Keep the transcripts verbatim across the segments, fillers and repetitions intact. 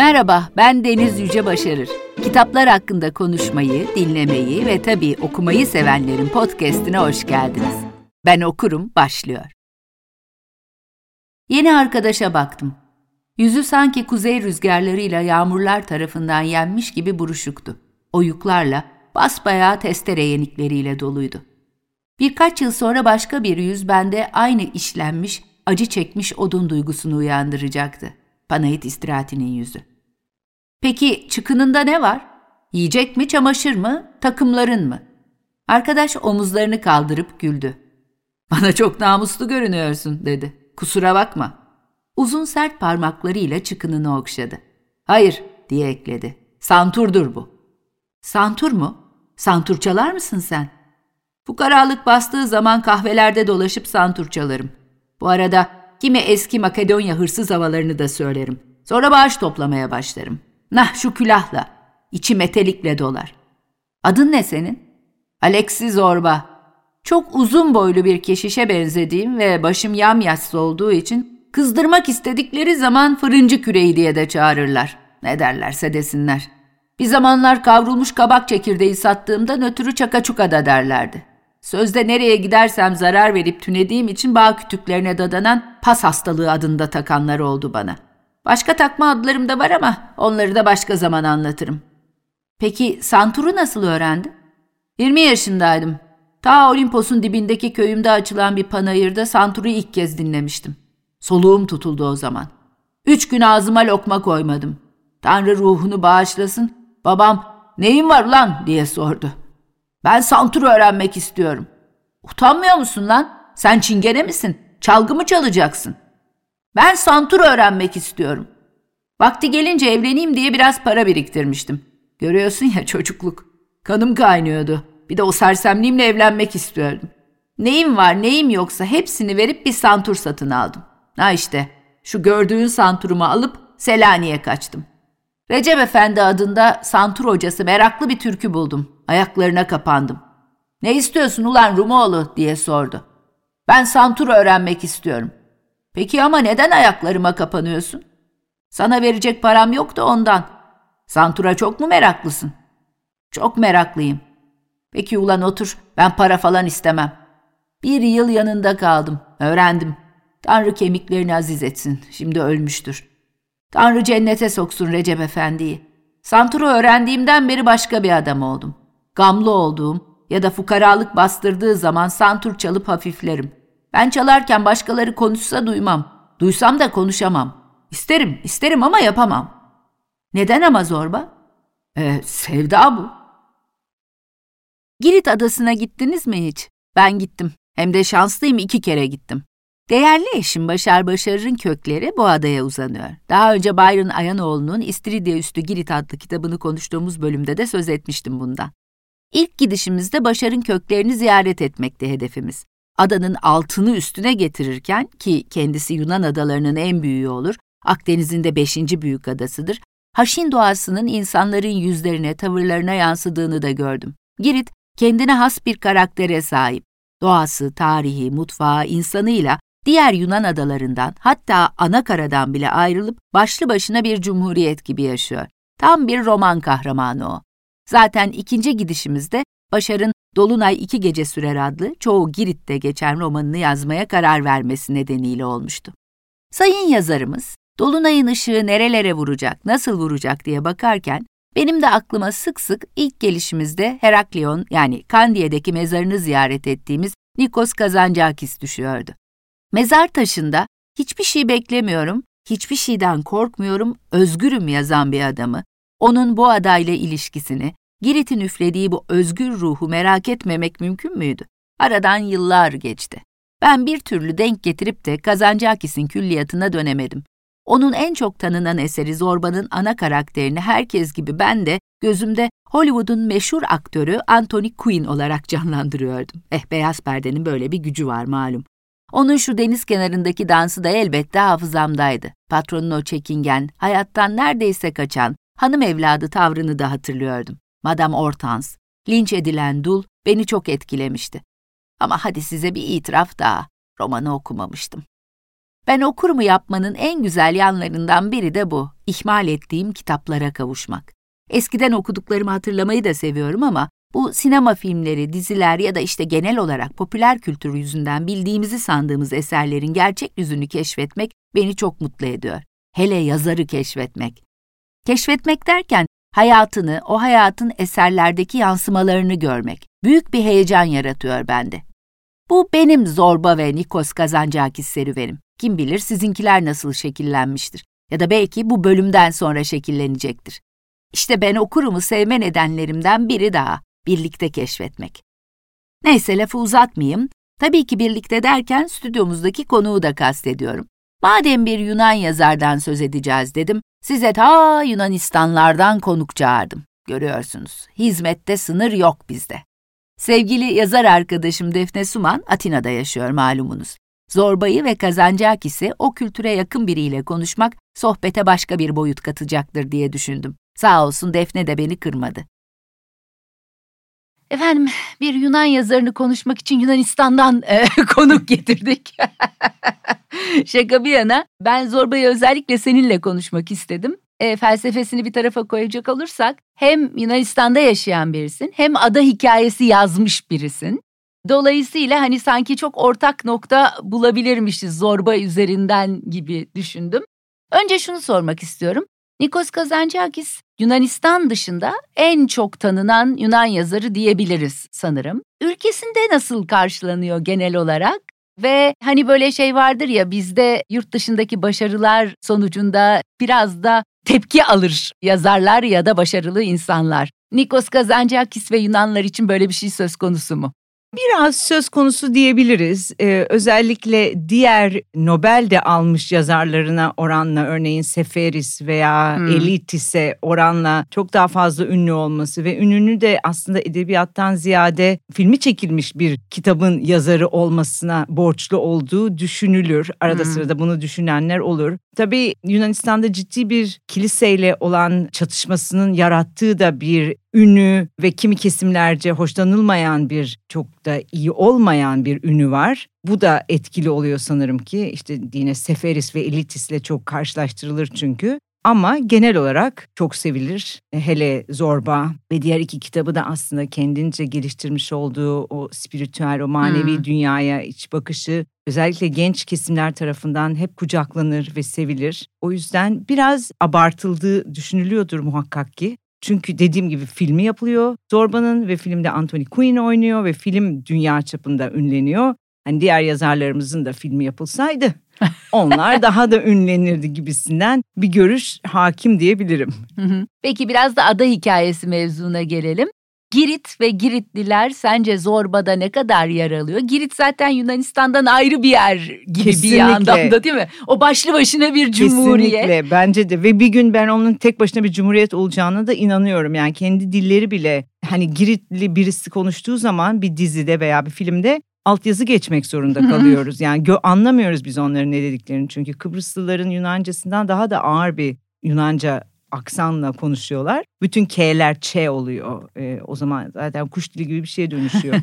Merhaba, ben Deniz Yüce Başarır. Kitaplar hakkında konuşmayı, dinlemeyi ve tabii okumayı sevenlerin podcast'ine hoş geldiniz. Ben okurum, başlıyor. Yeni arkadaşa baktım. Yüzü sanki kuzey rüzgarlarıyla yağmurlar tarafından yenmiş gibi buruşuktu. Oyuklarla, basbayağı testere yenikleriyle doluydu. Birkaç yıl sonra başka bir yüz bende aynı işlenmiş, acı çekmiş odun duygusunu uyandıracaktı. Panayit İstratini'nin yüzü. Peki çıkınında ne var? Yiyecek mi, çamaşır mı, takımların mı? Arkadaş omuzlarını kaldırıp güldü. Bana çok namuslu görünüyorsun dedi. Kusura bakma. Uzun sert parmaklarıyla çıkınını okşadı. Hayır diye ekledi. Santurdur bu. Santur mu? Santur çalar mısın sen? Fukaralık bastığı zaman kahvelerde dolaşıp santur çalarım. Bu arada kimi eski Makedonya hırsız havalarını da söylerim. Sonra bağış toplamaya başlarım. Nah şu külahla, içi metelikle dolar. Adın ne senin? Alexis Zorba. Çok uzun boylu bir keşişe benzediğim ve başım yamyaslı olduğu için kızdırmak istedikleri zaman fırıncı küreği diye de çağırırlar. Ne derlerse desinler. Bir zamanlar kavrulmuş kabak çekirdeği sattığımdan ötürü Çakaçuka'da derlerdi. Sözde nereye gidersem zarar verip tünediğim için bağ kütüklerine dadanan pas hastalığı adında takanlar oldu bana. Başka takma adlarım da var ama onları da başka zaman anlatırım. Peki santuru nasıl öğrendin? yirmi yaşındaydım. Ta Olimpos'un dibindeki köyümde açılan bir panayırda santuru ilk kez dinlemiştim. Soluğum tutuldu o zaman. Üç gün ağzıma lokma koymadım. Tanrı ruhunu bağışlasın. Babam neyin var lan diye sordu. Ben santur öğrenmek istiyorum. Utanmıyor musun lan? Sen çingene misin? Çalgı mı çalacaksın? Ben santur öğrenmek istiyorum. Vakti gelince evleneyim diye biraz para biriktirmiştim. Görüyorsun ya çocukluk. Kanım kaynıyordu. Bir de o sersemliğimle evlenmek istiyordum. Neyim var neyim yoksa hepsini verip bir santur satın aldım. Ha işte şu gördüğün santurumu alıp Selanik'e kaçtım. Recep Efendi adında santur hocası meraklı bir türkü buldum. Ayaklarına kapandım. Ne istiyorsun ulan Rumoğlu diye sordu. Ben santur öğrenmek istiyorum. Peki ama neden ayaklarıma kapanıyorsun? Sana verecek param yok da ondan. Santura çok mu meraklısın? Çok meraklıyım. Peki ulan otur, ben para falan istemem. Bir yıl yanında kaldım, öğrendim. Tanrı kemiklerini aziz etsin, şimdi ölmüştür. Tanrı cennete soksun Recep Efendi'yi. Santuru öğrendiğimden beri başka bir adam oldum. Gamlı olduğum ya da fukaralık bastırdığı zaman santur çalıp hafiflerim. Ben çalarken başkaları konuşsa duymam. Duysam da konuşamam. İsterim, isterim ama yapamam. Neden ama Zorba? Ee, sevda bu. Girit adasına gittiniz mi hiç? Ben gittim. Hem de şanslıyım, iki kere gittim. Değerli eşim Başar Başarır'ın kökleri bu adaya uzanıyor. Daha önce Bayrın Ayanoğlu'nun İstiridye Üstü Girit adlı kitabını konuştuğumuz bölümde de söz etmiştim bundan. İlk gidişimizde Başar'ın köklerini ziyaret etmekti hedefimiz. Adanın altını üstüne getirirken ki kendisi Yunan adalarının en büyüğü olur, Akdeniz'in de beşinci büyük adasıdır, haşin doğasının insanların yüzlerine, tavırlarına yansıdığını da gördüm. Girit, kendine has bir karaktere sahip. Doğası, tarihi, mutfağı, insanıyla diğer Yunan adalarından hatta Anakara'dan bile ayrılıp başlı başına bir cumhuriyet gibi yaşıyor. Tam bir roman kahramanı o. Zaten ikinci gidişimizde Başar'ın Dolunay İki Gece Sürer adlı çoğu Girit'te geçen romanını yazmaya karar vermesi nedeniyle olmuştu. Sayın yazarımız, Dolunay'ın ışığı nerelere vuracak, nasıl vuracak diye bakarken, benim de aklıma sık sık ilk gelişimizde Heraklion yani Kandiye'deki mezarını ziyaret ettiğimiz Nikos Kazancakis düşüyordu. Mezar taşında hiçbir şey beklemiyorum, hiçbir şeyden korkmuyorum, özgürüm yazan bir adamı, onun bu adayla ilişkisini, Girit'in üflediği bu özgür ruhu merak etmemek mümkün müydü? Aradan yıllar geçti. Ben bir türlü denk getirip de Kazancakis'in külliyatına dönemedim. Onun en çok tanınan eseri Zorba'nın ana karakterini herkes gibi ben de gözümde Hollywood'un meşhur aktörü Anthony Quinn olarak canlandırıyordum. Eh beyaz perdenin böyle bir gücü var malum. Onun şu deniz kenarındaki dansı da elbette hafızamdaydı. Patronun o çekingen, hayattan neredeyse kaçan, hanım evladı tavrını da hatırlıyordum. Madame Hortense, linç edilen dul beni çok etkilemişti. Ama hadi size bir itiraf daha, romanı okumamıştım. Ben okur mu yapmanın en güzel yanlarından biri de bu. ihmal ettiğim kitaplara kavuşmak. Eskiden okuduklarımı hatırlamayı da seviyorum ama bu sinema filmleri, diziler ya da işte genel olarak popüler kültür yüzünden bildiğimizi sandığımız eserlerin gerçek yüzünü keşfetmek beni çok mutlu ediyor. Hele yazarı keşfetmek. Keşfetmek derken hayatını, o hayatın eserlerdeki yansımalarını görmek büyük bir heyecan yaratıyor bende. Bu benim Zorba ve Nikos Kazancakis serüvenim. Kim bilir sizinkiler nasıl şekillenmiştir ya da belki bu bölümden sonra şekillenecektir. İşte ben okurumu sevme nedenlerimden biri daha, birlikte keşfetmek. Neyse lafı uzatmayayım, tabii ki birlikte derken stüdyomuzdaki konuğu da kastediyorum. Madem bir Yunan yazardan söz edeceğiz dedim, size ta Yunanistanlardan konuk çağırdım. Görüyorsunuz, hizmette sınır yok bizde. Sevgili yazar arkadaşım Defne Suman, Atina'da yaşıyor malumunuz. Zorba'yı ve Kazancakis'i o kültüre yakın biriyle konuşmak, sohbete başka bir boyut katacaktır diye düşündüm. Sağ olsun Defne de beni kırmadı. Efendim, bir Yunan yazarını konuşmak için Yunanistan'dan e, konuk getirdik. Şaka bir yana, ben Zorba'yı özellikle seninle konuşmak istedim. E, felsefesini bir tarafa koyacak olursak, hem Yunanistan'da yaşayan birisin, hem ada hikayesi yazmış birisin. Dolayısıyla hani sanki çok ortak nokta bulabilirmişiz Zorba üzerinden gibi düşündüm. Önce şunu sormak istiyorum. Nikos Kazancakis, Yunanistan dışında en çok tanınan Yunan yazarı diyebiliriz sanırım. Ülkesinde nasıl karşılanıyor genel olarak? Ve hani böyle şey vardır ya, bizde yurt dışındaki başarılar sonucunda biraz da tepki alır yazarlar ya da başarılı insanlar. Nikos Kazancakis ve Yunanlar için böyle bir şey söz konusu mu? Biraz söz konusu diyebiliriz. Ee, özellikle diğer Nobel de almış yazarlarına oranla, örneğin Seferis veya hmm. Elitis'e oranla çok daha fazla ünlü olması ve ününü de aslında edebiyattan ziyade filmi çekilmiş bir kitabın yazarı olmasına borçlu olduğu düşünülür. Arada hmm. sırada bunu düşünenler olur. Tabii Yunanistan'da ciddi bir kiliseyle olan çatışmasının yarattığı da bir ünü ve kimi kesimlerce hoşlanılmayan, bir çok da iyi olmayan bir ünü var. Bu da etkili oluyor sanırım ki, işte yine Seferis ve Elitis'le çok karşılaştırılır çünkü. Ama genel olarak çok sevilir. Hele Zorba ve diğer iki kitabı da aslında kendince geliştirmiş olduğu o spiritüel, o manevi hmm. dünyaya iç bakışı özellikle genç kesimler tarafından hep kucaklanır ve sevilir. O yüzden biraz abartıldığı düşünülüyordur muhakkak ki. Çünkü dediğim gibi filmi yapılıyor Zorba'nın ve filmde Anthony Quinn oynuyor ve film dünya çapında ünleniyor. Hani diğer yazarlarımızın da filmi yapılsaydı onlar daha da ünlenirdi gibisinden bir görüş hakim diyebilirim. Peki biraz da ada hikayesi mevzuna gelelim. Girit ve Giritliler sence Zorba'da ne kadar yer alıyor? Girit zaten Yunanistan'dan ayrı bir yer gibi. Kesinlikle. Bir anlamda değil mi? O başlı başına bir cumhuriyet. Kesinlikle, bence de. Ve bir gün ben onun tek başına bir cumhuriyet olacağına da inanıyorum. Yani kendi dilleri bile, hani Giritli birisi konuştuğu zaman bir dizide veya bir filmde altyazı geçmek zorunda kalıyoruz. Yani gö- anlamıyoruz biz onların ne dediklerini. Çünkü Kıbrıslıların Yunancasından daha da ağır bir Yunanca aksanla konuşuyorlar. Bütün K'ler Ç oluyor. Ee, o zaman zaten kuş dili gibi bir şeye dönüşüyor.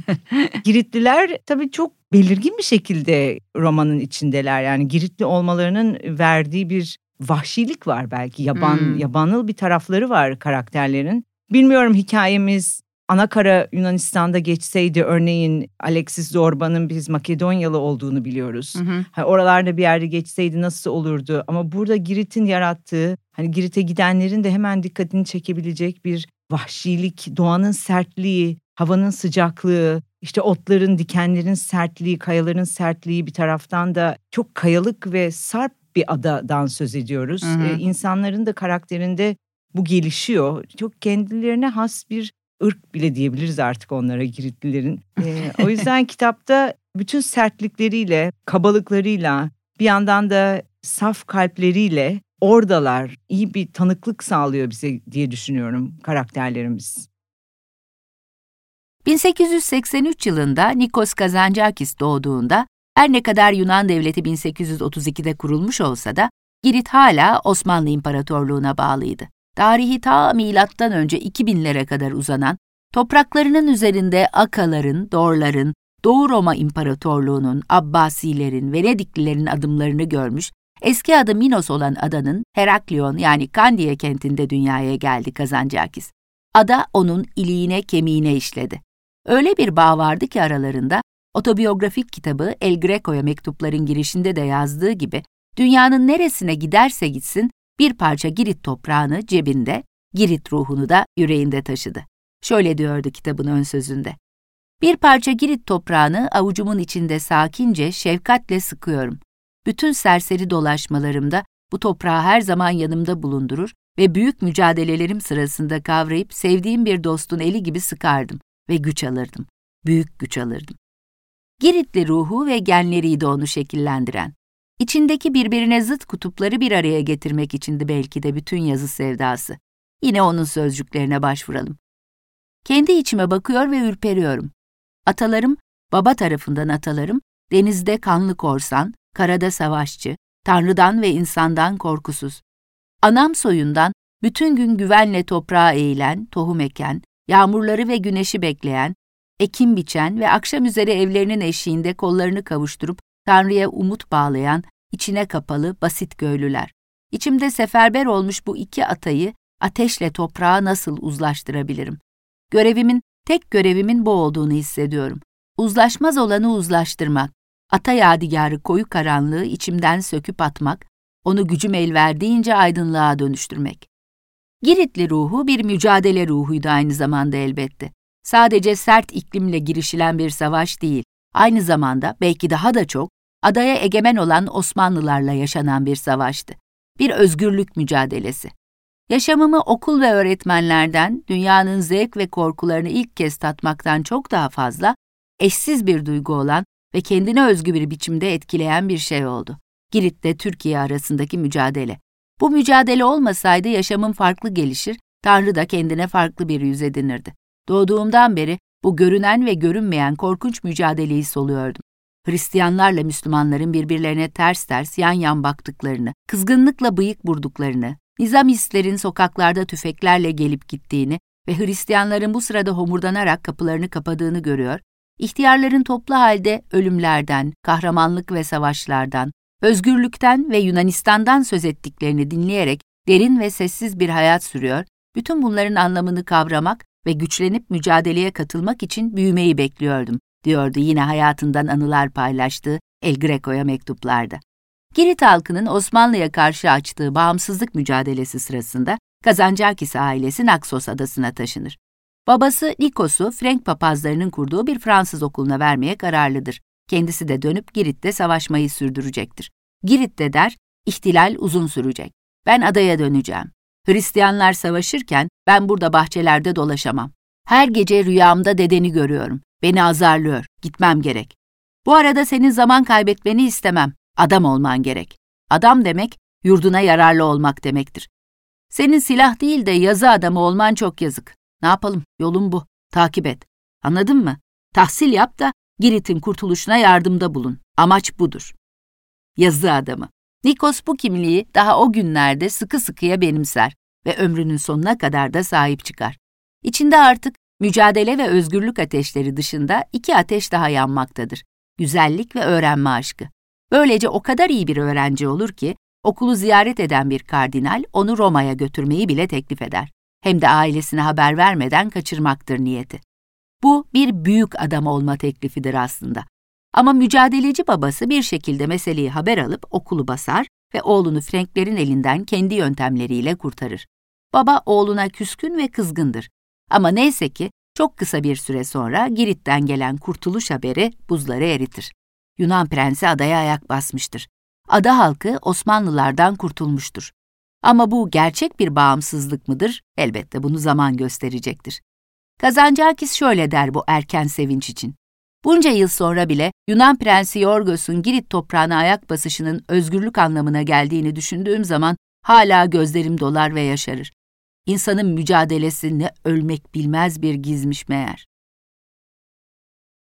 Giritliler tabii çok belirgin bir şekilde romanın içindeler. Yani Giritli olmalarının verdiği bir vahşilik var belki. Yaban, hmm. yabanıl bir tarafları var karakterlerin. Bilmiyorum, hikayemiz anakara Yunanistan'da geçseydi, örneğin Alexis Zorba'nın biz Makedonyalı olduğunu biliyoruz. Hı hı. Ha, oralarda bir yerde geçseydi nasıl olurdu? Ama burada Girit'in yarattığı, hani Girit'e gidenlerin de hemen dikkatini çekebilecek bir vahşilik, doğanın sertliği, havanın sıcaklığı, işte otların, dikenlerin sertliği, kayaların sertliği, bir taraftan da çok kayalık ve sarp bir adadan söz ediyoruz. Hı hı. Ee, insanların da karakterinde bu gelişiyor. Çok kendilerine has bir ırk bile diyebiliriz artık onlara, Giritlilerin. Ee, o yüzden kitapta bütün sertlikleriyle, kabalıklarıyla, bir yandan da saf kalpleriyle oradalar, iyi bir tanıklık sağlıyor bize diye düşünüyorum karakterlerimiz. bin sekiz yüz seksen üç yılında Nikos Kazancakis doğduğunda, her ne kadar Yunan devleti bin sekiz yüz otuz ikide kurulmuş olsa da Girit hala Osmanlı İmparatorluğu'na bağlıydı. Tarihi ta milattan önce iki binlere kadar uzanan, topraklarının üzerinde Akaların, Dorların, Doğu Roma İmparatorluğu'nun, Abbasilerin, Venediklilerin adımlarını görmüş Eski adı Minos olan adanın Heraklion yani Kandiye kentinde dünyaya geldi Kazancakis. Ada onun iliğine kemiğine işledi. Öyle bir bağ vardı ki aralarında, otobiyografik kitabı El Greco'ya Mektupların girişinde de yazdığı gibi, dünyanın neresine giderse gitsin bir parça Girit toprağını cebinde, Girit ruhunu da yüreğinde taşıdı. Şöyle diyordu kitabın ön sözünde. Bir parça Girit toprağını avucumun içinde sakince, şefkatle sıkıyorum. Bütün serseri dolaşmalarımda bu toprağı her zaman yanımda bulundurur ve büyük mücadelelerim sırasında kavrayıp sevdiğim bir dostun eli gibi sıkardım ve güç alırdım, büyük güç alırdım. Giritli ruhu ve genleriydi onu şekillendiren. İçindeki birbirine zıt kutupları bir araya getirmek içindi belki de bütün yazı sevdası. Yine onun sözcüklerine başvuralım. Kendi içime bakıyor ve ürperiyorum. Atalarım, baba tarafından atalarım, denizde kanlı korsan, karada savaşçı, tanrıdan ve insandan korkusuz. Anam soyundan bütün gün güvenle toprağa eğilen, tohum eken, yağmurları ve güneşi bekleyen, ekim biçen ve akşam üzeri evlerinin eşiğinde kollarını kavuşturup Tanrı'ya umut bağlayan, içine kapalı, basit köylüler. İçimde seferber olmuş bu iki atayı ateşle toprağa nasıl uzlaştırabilirim? Görevimin, tek görevimin bu olduğunu hissediyorum. Uzlaşmaz olanı uzlaştırmak, ata yadigarı koyu karanlığı içimden söküp atmak, onu gücüm el verdiğince aydınlığa dönüştürmek. Giritli ruhu bir mücadele ruhuydu aynı zamanda elbette. Sadece sert iklimle girişilen bir savaş değil, aynı zamanda belki daha da çok adaya egemen olan Osmanlılarla yaşanan bir savaştı. Bir özgürlük mücadelesi. Yaşamımı okul ve öğretmenlerden, dünyanın zevk ve korkularını ilk kez tatmaktan çok daha fazla, eşsiz bir duygu olan ve kendine özgü bir biçimde etkileyen bir şey oldu. Girit'te Türkiye arasındaki mücadele. Bu mücadele olmasaydı yaşamım farklı gelişir, Tanrı da kendine farklı bir yüz edinirdi. Doğduğumdan beri bu görünen ve görünmeyen korkunç mücadeleyi soluyordum. Hristiyanlarla Müslümanların birbirlerine ters ters yan yan baktıklarını, kızgınlıkla bıyık vurduklarını, Nizamistlerin sokaklarda tüfeklerle gelip gittiğini ve Hristiyanların bu sırada homurdanarak kapılarını kapadığını görüyor, ihtiyarların toplu halde ölümlerden, kahramanlık ve savaşlardan, özgürlükten ve Yunanistan'dan söz ettiklerini dinleyerek derin ve sessiz bir hayat sürüyor, bütün bunların anlamını kavramak ve güçlenip mücadeleye katılmak için büyümeyi bekliyordum, diyordu yine hayatından anılar paylaştığı El Greco'ya mektuplarda. Girit halkının Osmanlı'ya karşı açtığı bağımsızlık mücadelesi sırasında Kazancakis ailesi Naxos adasına taşınır. Babası Nikos'u Frank papazlarının kurduğu bir Fransız okuluna vermeye kararlıdır. Kendisi de dönüp Girit'te savaşmayı sürdürecektir. Girit'te der, ihtilal uzun sürecek. Ben adaya döneceğim. Hristiyanlar savaşırken ben burada bahçelerde dolaşamam. Her gece rüyamda dedeni görüyorum. Beni azarlıyor. Gitmem gerek. Bu arada senin zaman kaybetmeni istemem. Adam olman gerek. Adam demek, yurduna yararlı olmak demektir. Senin silah değil de yazı adamı olman çok yazık. Ne yapalım? Yolun bu. Takip et. Anladın mı? Tahsil yap da Girit'in kurtuluşuna yardımda bulun. Amaç budur. Yazı adamı. Nikos bu kimliği daha o günlerde sıkı sıkıya benimser ve ömrünün sonuna kadar da sahip çıkar. İçinde artık mücadele ve özgürlük ateşleri dışında iki ateş daha yanmaktadır. Güzellik ve öğrenme aşkı. Böylece o kadar iyi bir öğrenci olur ki, okulu ziyaret eden bir kardinal onu Roma'ya götürmeyi bile teklif eder. Hem de ailesine haber vermeden kaçırmaktır niyeti. Bu bir büyük adam olma teklifidir aslında. Ama mücadeleci babası bir şekilde meseleyi haber alıp okulu basar ve oğlunu Franklerin elinden kendi yöntemleriyle kurtarır. Baba oğluna küskün ve kızgındır. Ama neyse ki çok kısa bir süre sonra Girit'ten gelen kurtuluş haberi buzları eritir. Yunan prensi adaya ayak basmıştır. Ada halkı Osmanlılardan kurtulmuştur. Ama bu gerçek bir bağımsızlık mıdır? Elbette bunu zaman gösterecektir. Kazancakis şöyle der bu erken sevinç için. Bunca yıl sonra bile Yunan prensi Yorgos'un Girit toprağına ayak basışının özgürlük anlamına geldiğini düşündüğüm zaman hala gözlerim dolar ve yaşarır. İnsanın mücadelesi ne ölmek bilmez bir gizmiş meğer.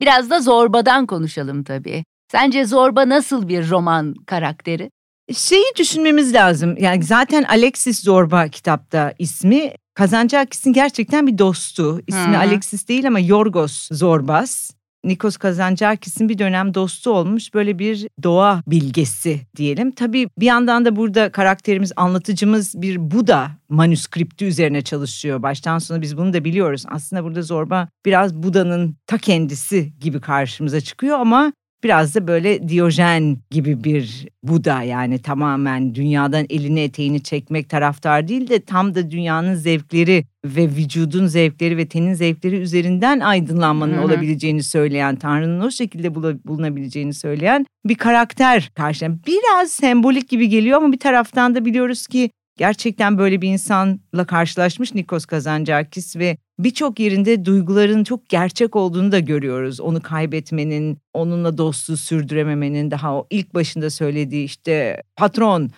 Biraz da Zorba'dan konuşalım tabii. Sence Zorba nasıl bir roman karakteri? Şeyi düşünmemiz lazım. Yani zaten Alexis Zorba kitapta ismi. Kazancakis'in gerçekten bir dostu. İsmi hmm. Alexis değil ama Yorgos Zorbas. Nikos Kazancakis'in bir dönem dostu olmuş böyle bir doğa bilgesi diyelim. Tabii bir yandan da burada karakterimiz, anlatıcımız bir Buda manuskripti üzerine çalışıyor. Baştan sona biz bunu da biliyoruz. Aslında burada Zorba biraz Buda'nın ta kendisi gibi karşımıza çıkıyor ama biraz da böyle Diyojen gibi bir Buda, yani tamamen dünyadan elini eteğini çekmek taraftar değil de tam da dünyanın zevkleri ve vücudun zevkleri ve tenin zevkleri üzerinden aydınlanmanın Hı-hı. olabileceğini söyleyen, Tanrı'nın o şekilde bulunabileceğini söyleyen bir karakter karşıdan. Biraz sembolik gibi geliyor ama bir taraftan da biliyoruz ki gerçekten böyle bir insanla karşılaşmış Nikos Kazancakis ve birçok yerinde duyguların çok gerçek olduğunu da görüyoruz. Onu kaybetmenin, onunla dostluğu sürdürememenin, daha o ilk başında söylediği işte patron,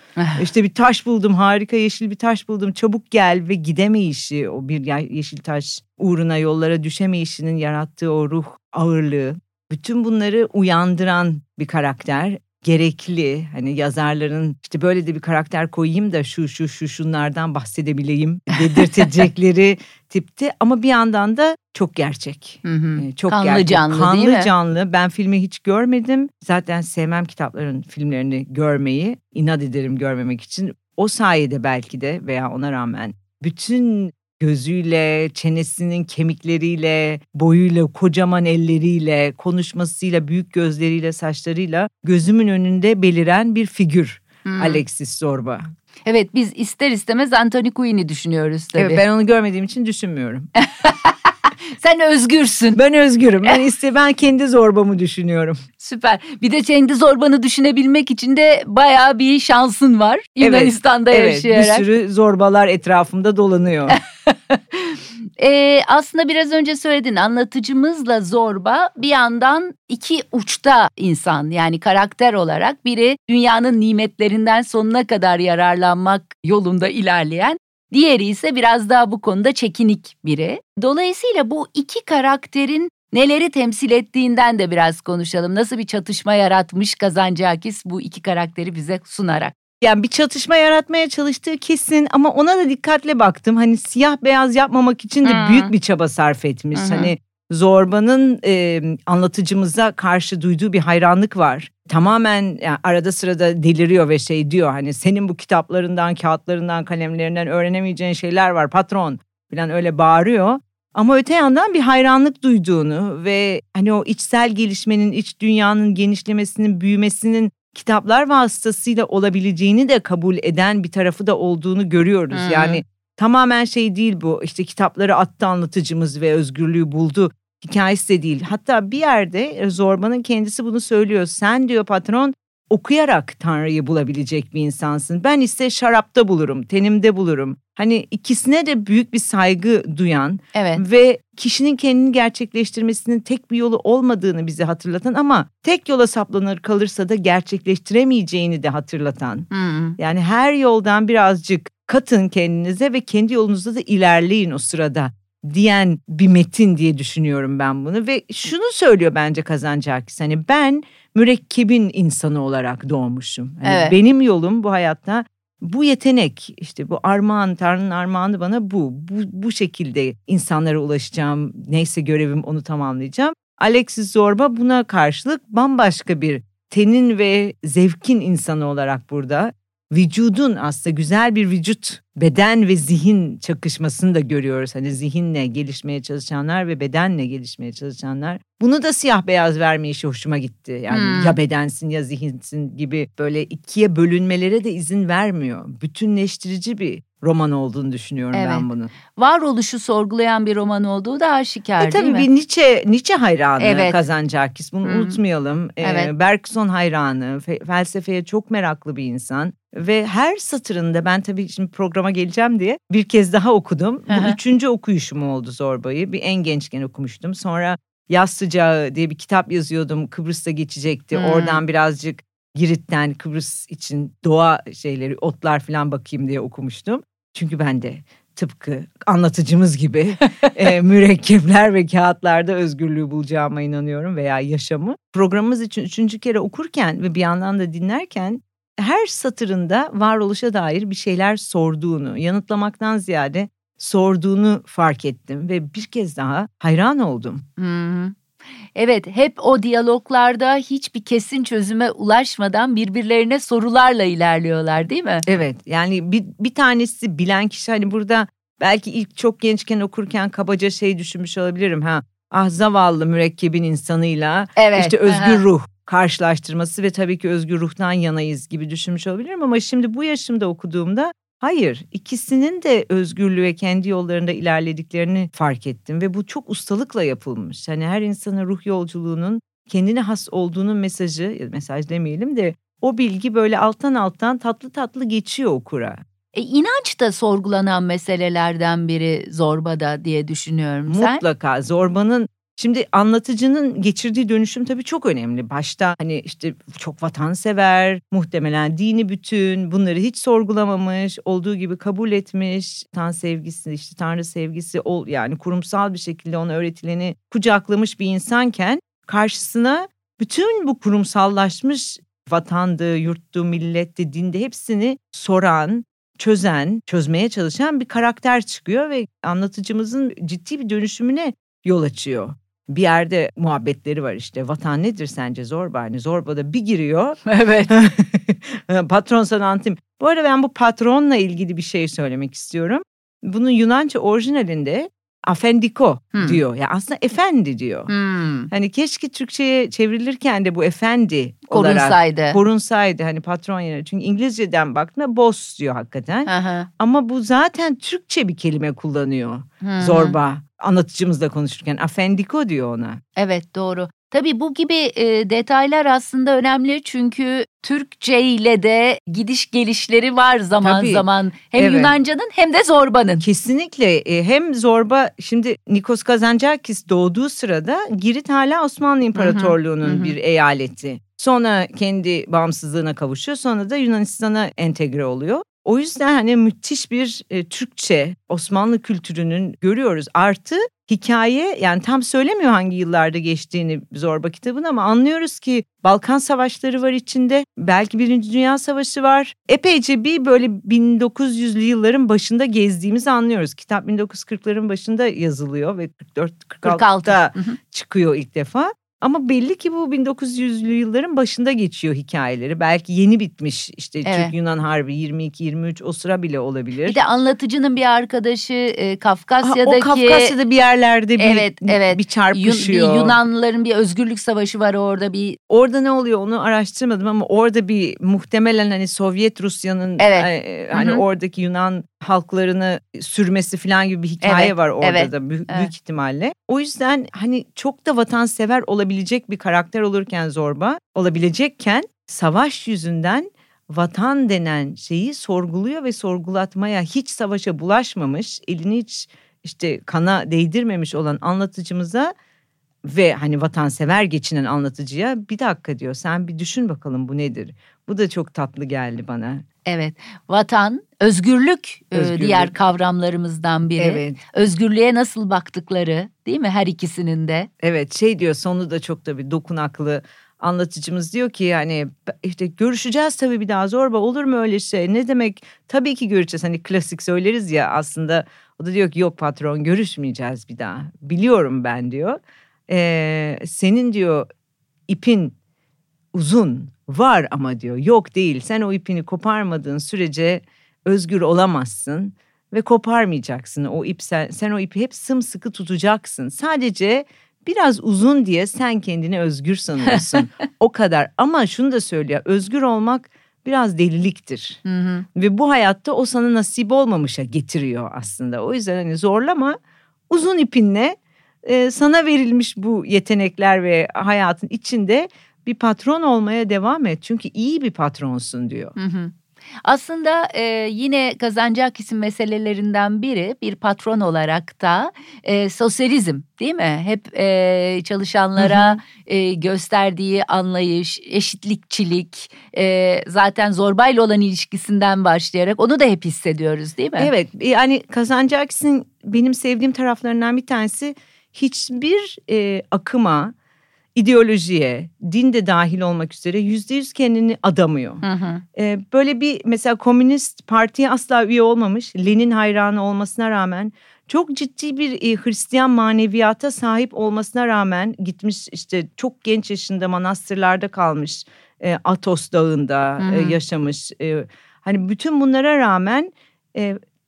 işte bir taş buldum, harika yeşil bir taş buldum, çabuk gel ve gidemeyişi, o bir yeşil taş uğruna yollara düşemeyişinin yarattığı o ruh ağırlığı. Bütün bunları uyandıran bir karakter. Gerekli, hani yazarların işte böyle de bir karakter koyayım da şu şu şu şunlardan bahsedebileyim dedirtecekleri tipti ama bir yandan da çok gerçek. Hı hı. Çok kanlı gerçek. Canlı, kanlı değil mi? Canlı. Ben filmi hiç görmedim. Zaten sevmem kitapların filmlerini görmeyi. İnat ederim görmemek için. O sayede belki de veya ona rağmen bütün gözüyle, çenesinin kemikleriyle, boyuyla, kocaman elleriyle, konuşmasıyla, büyük gözleriyle, saçlarıyla gözümün önünde beliren bir figür hmm. Alexis Zorba. Evet, biz ister istemez Anthony Quinn'i düşünüyoruz tabii. Evet, ben onu görmediğim için düşünmüyorum. Sen özgürsün. Ben özgürüm. Ben, iste, ben kendi zorbamı düşünüyorum. Süper. Bir de kendi zorbanı düşünebilmek için de bayağı bir şansın var. Yunanistan'da evet, yaşayarak. Evet, bir sürü zorbalar etrafımda dolanıyor. e, aslında biraz önce söyledin, anlatıcımızla Zorba bir yandan iki uçta insan, yani karakter olarak biri dünyanın nimetlerinden sonuna kadar yararlanmak yolunda ilerleyen. Diğeri ise biraz daha bu konuda çekinik biri. Dolayısıyla bu iki karakterin neleri temsil ettiğinden de biraz konuşalım. Nasıl bir çatışma yaratmış Kazancakis bu iki karakteri bize sunarak? Yani bir çatışma yaratmaya çalıştığı kesin ama ona da dikkatle baktım. Hani siyah beyaz yapmamak için de hmm. büyük bir çaba sarf etmiş. Hmm. Hani Zorba'nın e, anlatıcımıza karşı duyduğu bir hayranlık var. Tamamen yani arada sırada deliriyor ve şey diyor, hani senin bu kitaplarından, kağıtlarından, kalemlerinden öğrenemeyeceğin şeyler var patron falan öyle bağırıyor. Ama öte yandan bir hayranlık duyduğunu ve hani o içsel gelişmenin, iç dünyanın genişlemesinin, büyümesinin kitaplar vasıtasıyla olabileceğini de kabul eden bir tarafı da olduğunu görüyoruz. Hı-hı. Yani tamamen şey değil bu, işte kitapları attı anlatıcımız ve özgürlüğü buldu hikayesi de değil. Hatta bir yerde Zorba'nın kendisi bunu söylüyor. Sen diyor patron okuyarak Tanrı'yı bulabilecek bir insansın. Ben ise şarapta bulurum, tenimde bulurum. Hani ikisine de büyük bir saygı duyan evet. ve kişinin kendini gerçekleştirmesinin tek bir yolu olmadığını bize hatırlatan ama tek yola saplanır kalırsa da gerçekleştiremeyeceğini de hatırlatan. Hmm. Yani her yoldan birazcık katın kendinize ve kendi yolunuzda da ilerleyin o sırada diyen bir metin diye düşünüyorum ben bunu. Ve şunu söylüyor bence Kazancakis, hani ben mürekkebin insanı olarak doğmuşum. Yani evet. Benim yolum bu hayatta bu yetenek, işte bu armağan, Tanrı'nın armağanı bana bu. bu. Bu şekilde insanlara ulaşacağım, neyse görevim onu tamamlayacağım. Alexis Zorba buna karşılık bambaşka bir tenin ve zevkin insanı olarak burada. Vücudun aslında güzel bir vücut, beden ve zihin çakışmasını da görüyoruz. Hani zihinle gelişmeye çalışanlar ve bedenle gelişmeye çalışanlar. Bunu da siyah beyaz verme işi hoşuma gitti. Yani hmm. ya bedensin ya zihinsin gibi böyle ikiye bölünmelere de izin vermiyor. Bütünleştirici bir roman olduğunu düşünüyorum evet. ben bunu. Varoluşu sorgulayan bir roman olduğu da aşikar e, değil mi? Tabii bir Nietzsche, Nietzsche hayranı evet. Kazancakis, bunu Hı-hı. unutmayalım. Evet. Ee, Bergson hayranı, fe- felsefeye çok meraklı bir insan. Ve her satırında ben tabii şimdi programa geleceğim diye bir kez daha okudum. Bu Hı-hı. üçüncü okuyuşum oldu Zorba'yı. Bir en gençken okumuştum. Sonra Yaz Sıcağı diye bir kitap yazıyordum. Kıbrıs'ta geçecekti. Hı-hı. Oradan birazcık Girit'ten, Kıbrıs için doğa şeyleri, otlar falan bakayım diye okumuştum. Çünkü ben de tıpkı anlatıcımız gibi e, mürekkepler ve kağıtlarda özgürlüğü bulacağıma inanıyorum veya yaşamı. Programımız için üçüncü kere okurken ve bir yandan da dinlerken her satırında varoluşa dair bir şeyler sorduğunu, yanıtlamaktan ziyade sorduğunu fark ettim ve bir kez daha hayran oldum. Hı-hı. Evet, hep o diyaloglarda hiçbir kesin çözüme ulaşmadan birbirlerine sorularla ilerliyorlar, değil mi? Evet, yani bir, bir tanesi bilen kişi, hani burada belki ilk çok gençken okurken kabaca şey düşünmüş olabilirim. ha Ah zavallı mürekkebin insanıyla evet, işte özgür aha. ruh karşılaştırması ve tabii ki özgür ruhtan yanayız gibi düşünmüş olabilirim. Ama şimdi bu yaşımda okuduğumda hayır, ikisinin de özgürlüğe kendi yollarında ilerlediklerini fark ettim ve bu çok ustalıkla yapılmış. Hani her insanın ruh yolculuğunun kendine has olduğunun mesajı, mesaj demeyelim de o bilgi böyle alttan alttan tatlı tatlı geçiyor okura. E, inanç da sorgulanan meselelerden biri Zorba'da diye düşünüyorum. Mutlaka sen? Zorba'nın, şimdi anlatıcının geçirdiği dönüşüm tabii çok önemli. Başta hani işte çok vatansever, muhtemelen dini bütün, bunları hiç sorgulamamış, olduğu gibi kabul etmiş. Tan sevgisi, işte Tanrı sevgisi, yani kurumsal bir şekilde ona öğretileni kucaklamış bir insanken karşısına bütün bu kurumsallaşmış vatandı, yurttu, milletti, dinde hepsini soran, çözen, çözmeye çalışan bir karakter çıkıyor ve anlatıcımızın ciddi bir dönüşümüne yol açıyor. Bir yerde muhabbetleri var işte. Vatan nedir sence Zorba? Hani Zorba'da bir giriyor. Evet. Patron sana antim. Bu arada ben bu patronla ilgili bir şey söylemek istiyorum. Bunun Yunanca orijinalinde afendiko hmm. diyor. Yani aslında efendi diyor. Hmm. Hani keşke Türkçe'ye çevrilirken de bu efendi korunsaydı. olarak korunsaydı. Hani patron yerine. Çünkü İngilizce'den baktığında boss diyor hakikaten. Aha. Ama bu zaten Türkçe bir kelime kullanıyor. Hmm. Zorba. Anlatıcımızla konuşurken afendiko diyor ona. Evet, doğru. Tabii bu gibi e, detaylar aslında önemli çünkü Türkçe ile de gidiş gelişleri var zaman Tabii. zaman. Hem evet. Yunanca'nın hem de Zorba'nın. Kesinlikle e, hem Zorba, şimdi Nikos Kazancakis doğduğu sırada Girit hala Osmanlı İmparatorluğu'nun hı hı, hı. bir eyaleti. Sonra kendi bağımsızlığına kavuşuyor, sonra da Yunanistan'a entegre oluyor. O yüzden hani müthiş bir e, Türkçe Osmanlı kültürünün görüyoruz. Artı hikaye, yani tam söylemiyor hangi yıllarda geçtiğini Zorba kitabın ama anlıyoruz ki Balkan Savaşları var içinde. Belki Birinci Dünya Savaşı var. Epeyce bir böyle bin dokuz yüzlü yılların başında gezdiğimizi anlıyoruz. Kitap bin dokuz yüz kırkların başında yazılıyor ve kırk dört kırk altıda çıkıyor ilk defa. Ama belli ki bu bin dokuz yüzlü yılların başında geçiyor hikayeleri. Belki yeni bitmiş işte evet. Türk-Yunan Harbi yirmi iki yirmi üç o sıra bile olabilir. Bir de anlatıcının bir arkadaşı e, Kafkasya'daki... Aa, o Kafkasya'da bir yerlerde bir, evet, evet. bir çarpışıyor. Yun, bir Yunanlıların bir özgürlük savaşı var orada bir... Orada ne oluyor onu araştırmadım ama orada bir muhtemelen hani Sovyet Rusya'nın... Evet. E, hani Hı-hı. oradaki Yunan halklarını sürmesi falan gibi bir hikaye evet, var orada evet, da büyük, evet. büyük ihtimalle. O yüzden hani çok da vatansever olabilecek bir karakter olurken Zorba olabilecekken savaş yüzünden vatan denen şeyi sorguluyor ve sorgulatmaya hiç savaşa bulaşmamış, elini hiç işte kana değdirmemiş olan anlatıcımıza ve hani vatansever geçinen anlatıcıya bir dakika diyor, sen bir düşün bakalım bu nedir? Bu da çok tatlı geldi bana. Evet, vatan, özgürlük, özgürlük. diğer kavramlarımızdan biri. Evet. Özgürlüğe nasıl baktıkları, değil mi, her ikisinin de? Evet, şey diyor, sonu da çok tabii dokunaklı. Anlatıcımız diyor ki yani işte görüşeceğiz tabii bir daha Zorba, olur mu öyle şey, ne demek tabii ki görüşeceğiz, hani klasik söyleriz ya aslında. O da diyor ki yok patron, görüşmeyeceğiz bir daha, biliyorum ben diyor. Ee, senin diyor ipin uzun var ama diyor yok değil, sen o ipini koparmadığın sürece özgür olamazsın ve koparmayacaksın o ip, sen, sen o ipi hep sımsıkı tutacaksın, sadece biraz uzun diye sen kendini özgür sanıyorsun o kadar. Ama şunu da söylüyor, özgür olmak biraz deliliktir hı hı. ve bu hayatta o sana nasip olmamışa getiriyor aslında. O yüzden hani zorlama, uzun ipinle e, sana verilmiş bu yetenekler ve hayatın içinde bir patron olmaya devam et. Çünkü iyi bir patronsun diyor. Hı hı. Aslında e, yine Kazancakis'in meselelerinden biri bir patron olarak da e, sosyalizm, değil mi? Hep e, çalışanlara hı hı. E, gösterdiği anlayış, eşitlikçilik, e, zaten zorbayla olan ilişkisinden başlayarak onu da hep hissediyoruz, değil mi? Evet, yani Kazancakis'in benim sevdiğim taraflarından bir tanesi hiçbir e, akıma, ideolojiye, din de dahil olmak üzere yüzde yüz kendini adamıyor. Hı hı. Ee, böyle bir mesela Komünist Parti'ye asla üye olmamış, Lenin hayranı olmasına rağmen çok ciddi bir Hristiyan maneviyata sahip olmasına rağmen gitmiş, işte çok genç yaşında manastırlarda kalmış, Athos Dağı'nda hı hı. yaşamış. Hani bütün bunlara rağmen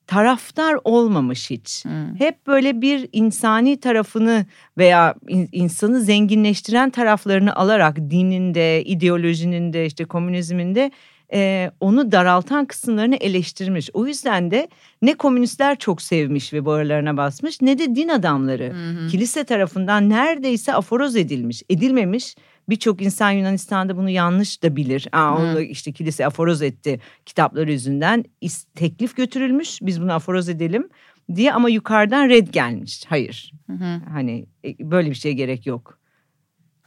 taraftar olmamış hiç. Hmm. Hep böyle bir insani tarafını veya insanı zenginleştiren taraflarını alarak dininde, ideolojinin de, işte komünizminde e, onu daraltan kısımlarını eleştirmiş. O yüzden de ne komünistler çok sevmiş ve bağırlarına basmış, ne de din adamları. Hmm. Kilise tarafından neredeyse aforoz edilmiş, edilmemiş. Birçok insan Yunanistan'da bunu yanlış da bilir. Aa, onu işte kilise aforoz etti kitapları yüzünden. Teklif götürülmüş, biz bunu aforoz edelim diye, ama yukarıdan red gelmiş. Hayır. Hı hı. Hani böyle bir şeye gerek yok.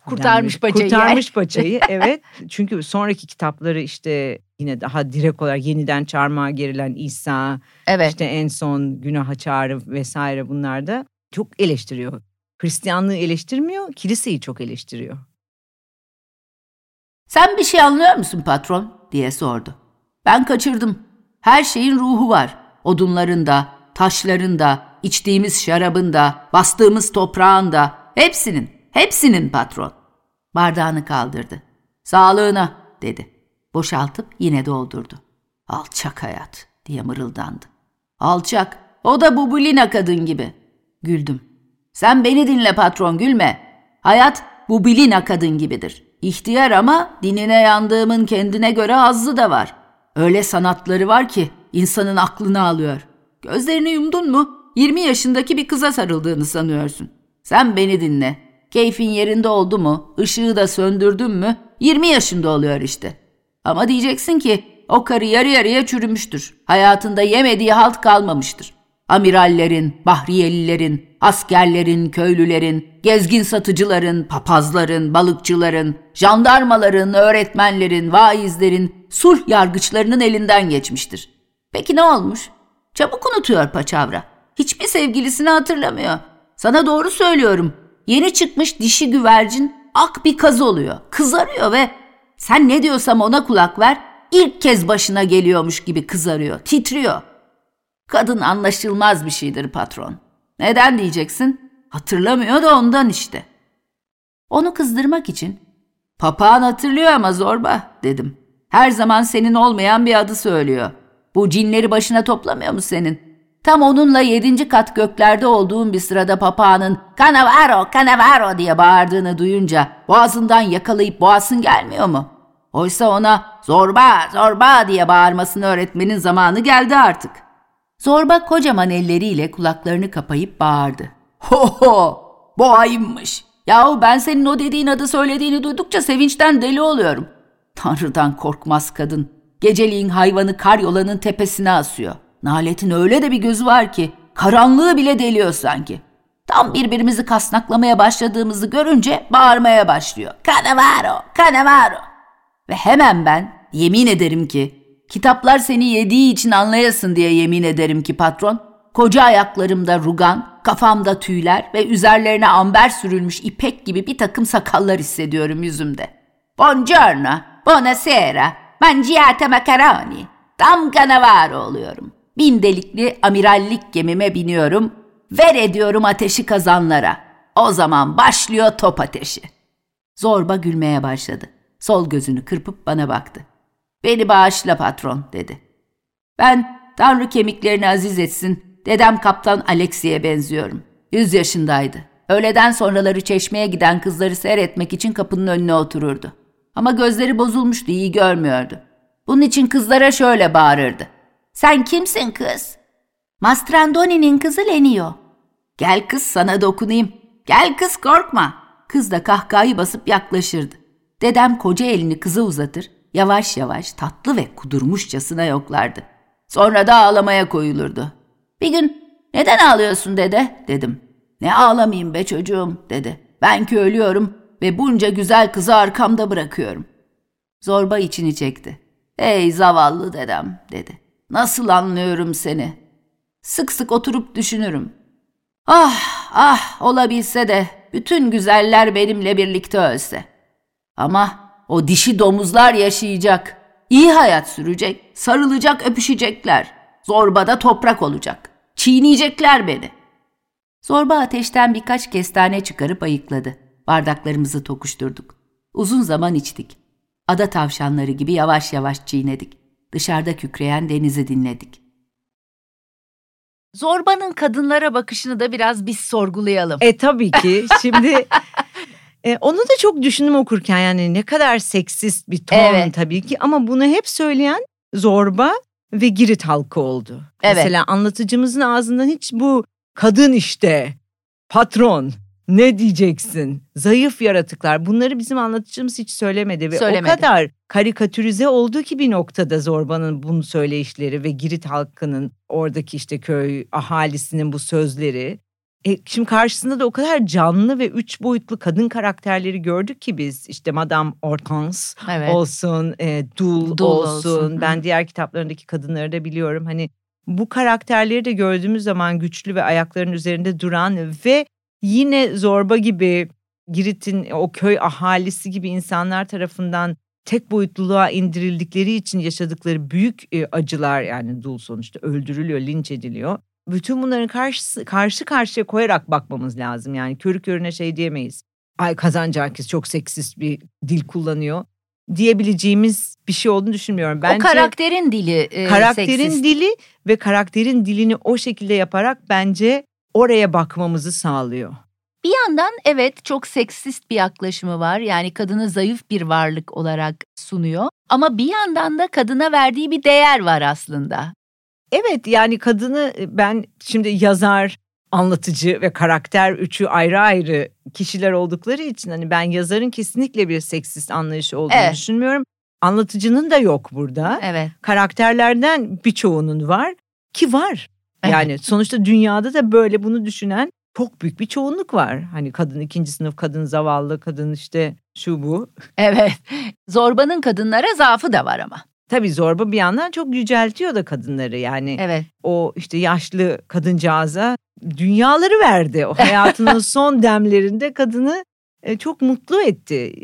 Kurtarmış bacayı. Kurtarmış bacayı, evet. Çünkü sonraki kitapları işte yine daha direkt olarak Yeniden Çarmıha Gerilen İsa, evet. işte en son Günaha Çağrı vesaire, bunlar da çok eleştiriyor. Hristiyanlığı eleştirmiyor, kiliseyi çok eleştiriyor. "Sen bir şey anlıyor musun patron?" diye sordu. "Ben kaçırdım. Her şeyin ruhu var. Odunların da, taşların da, içtiğimiz şarabın da, bastığımız toprağın da, hepsinin, hepsinin patron." Bardağını kaldırdı. "Sağlığına," dedi. Boşaltıp yine doldurdu. "Alçak hayat," diye mırıldandı. "Alçak, o da bubulina kadın gibi." Güldüm. "Sen beni dinle patron, gülme. Hayat bubulina kadın gibidir. İhtiyar ama dinine yandığımın kendine göre hazzı da var. Öyle sanatları var ki insanın aklını alıyor. Gözlerini yumdun mu yirmi yaşındaki bir kıza sarıldığını sanıyorsun. Sen beni dinle. Keyfin yerinde oldu mu, ışığı da söndürdün mü yirmi yaşında oluyor işte. Ama diyeceksin ki o karı yarı yarıya çürümüştür. Hayatında yemediği halt kalmamıştır. Amirallerin, bahriyelilerin, askerlerin, köylülerin, gezgin satıcıların, papazların, balıkçıların, jandarmaların, öğretmenlerin, vaizlerin, sulh yargıçlarının elinden geçmiştir. Peki ne olmuş? Çabuk unutuyor paçavra. Hiçbir sevgilisini hatırlamıyor. Sana doğru söylüyorum. Yeni çıkmış dişi güvercin ak bir kaz oluyor. Kızarıyor ve sen ne diyorsam ona kulak ver, ilk kez başına geliyormuş gibi kızarıyor, titriyor. Kadın anlaşılmaz bir şeydir patron. Neden diyeceksin? Hatırlamıyor da ondan işte." Onu kızdırmak için "Papağan hatırlıyor ama Zorba," dedim. "Her zaman senin olmayan bir adı söylüyor. Bu cinleri başına toplamıyor mu senin? Tam onunla yedinci kat göklerde olduğun bir sırada papağanın Canavaro, Canavaro diye bağırdığını duyunca boğazından yakalayıp boğasın gelmiyor mu? Oysa ona Zorba, Zorba diye bağırmasını öğretmenin zamanı geldi artık." Zorba kocaman elleriyle kulaklarını kapayıp bağırdı. "Ho ho! Boğayımmış! Yahu ben senin o dediğin adı söylediğini duydukça sevinçten deli oluyorum. Tanrı'dan korkmaz kadın. Geceliğin hayvanı karyolanın tepesine asıyor. Naletin öyle de bir gözü var ki karanlığı bile deliyor sanki. Tam birbirimizi kasnaklamaya başladığımızı görünce bağırmaya başlıyor. Canavaro! Canavaro! Ve hemen ben yemin ederim ki kitaplar seni yediği için anlayasın diye yemin ederim ki patron, koca ayaklarımda rugan, kafamda tüyler ve üzerlerine amber sürülmüş ipek gibi bir takım sakallar hissediyorum yüzümde. Buongiorno, buonasera, mangiate macaroni. Tam canavaro oluyorum. Bin delikli amirallik gemime biniyorum, ver ediyorum ateşi kazanlara. O zaman başlıyor top ateşi." Zorba gülmeye başladı. Sol gözünü kırpıp bana baktı. "Beni bağışla patron," dedi. "Ben Tanrı kemiklerini aziz etsin, dedem Kaptan Alexi'ye benziyorum. Yüz yaşındaydı. Öğleden sonraları çeşmeye giden kızları seyretmek için kapının önüne otururdu. Ama gözleri bozulmuştu, iyi görmüyordu. Bunun için kızlara şöyle bağırırdı. Sen kimsin kız? Mastrandoni'nin kızı Lenio. Gel kız sana dokunayım. Gel kız korkma. Kız da kahkahayı basıp yaklaşırdı. Dedem koca elini kıza uzatır. Yavaş yavaş tatlı ve kudurmuşçasına yoklardı. Sonra da ağlamaya koyulurdu. Bir gün neden ağlıyorsun dede dedim. Ne ağlamayayım be çocuğum dedi. Ben ki ölüyorum ve bunca güzel kızı arkamda bırakıyorum. Zorba içini çekti. Ey zavallı dedem dedi. Nasıl anlıyorum seni. Sık sık oturup düşünürüm. Ah ah olabilse de bütün güzeller benimle birlikte ölse. Ama o dişi domuzlar yaşayacak, iyi hayat sürecek, sarılacak, öpüşecekler. Zorbada toprak olacak, çiğneyecekler beni. Zorba ateşten birkaç kestane çıkarıp ayıkladı. Bardaklarımızı tokuşturduk. Uzun zaman içtik. Ada tavşanları gibi yavaş yavaş çiğnedik. Dışarıda kükreyen denizi dinledik. Zorba'nın kadınlara bakışını da biraz biz sorgulayalım. E tabii ki. Şimdi e, onu da çok düşündüm okurken, yani ne kadar seksist bir ton, evet, tabii ki. Ama bunu hep söyleyen Zorba ve Girit halkı oldu. Evet. Mesela anlatıcımızın ağzından hiç bu kadın işte, patron, ne diyeceksin, zayıf yaratıklar, bunları bizim anlatıcımız hiç söylemedi. Ve söylemedi. O kadar karikatürize oldu ki bir noktada Zorba'nın bunu söyleyişleri ve Girit halkının, oradaki işte köy ahalisinin bu sözleri. E, şimdi karşısında da o kadar canlı ve üç boyutlu kadın karakterleri gördük ki biz. İşte Madame Hortense, evet, olsun, e, Dul, Dul olsun. olsun. Ben diğer kitaplarındaki kadınları da biliyorum. Hani bu karakterleri de gördüğümüz zaman güçlü ve ayaklarının üzerinde duran ve yine Zorba gibi, Girit'in o köy ahalisi gibi insanlar tarafından tek boyutluluğa indirildikleri için yaşadıkları büyük acılar, yani Dul sonuçta öldürülüyor, linç ediliyor. Bütün bunların karşı, karşı karşıya koyarak bakmamız lazım. Yani körü körüne şey diyemeyiz. Ay, Kazancakis çok seksist bir dil kullanıyor diyebileceğimiz bir şey olduğunu düşünmüyorum. Bence o karakterin dili e, karakterin seksist. dili ve karakterin dilini o şekilde yaparak bence oraya bakmamızı sağlıyor. Bir yandan evet, çok seksist bir yaklaşımı var. Yani kadını zayıf bir varlık olarak sunuyor. Ama bir yandan da kadına verdiği bir değer var aslında. Evet, yani kadını ben şimdi yazar, anlatıcı ve karakter üçü ayrı ayrı kişiler oldukları için hani ben yazarın kesinlikle bir seksist anlayışı olduğunu, evet, düşünmüyorum. Anlatıcının da yok burada. Evet. Karakterlerden birçoğunun var ki var. Yani evet, sonuçta dünyada da böyle bunu düşünen çok büyük bir çoğunluk var. Hani kadın ikinci sınıf, kadın zavallı, kadın işte şu bu. Evet. Zorba'nın kadınlara zaafı da var ama. Tabii Zorba bir yandan çok yüceltiyor da kadınları yani. Evet. O işte yaşlı kadıncağıza dünyaları verdi. O hayatının son demlerinde kadını çok mutlu etti.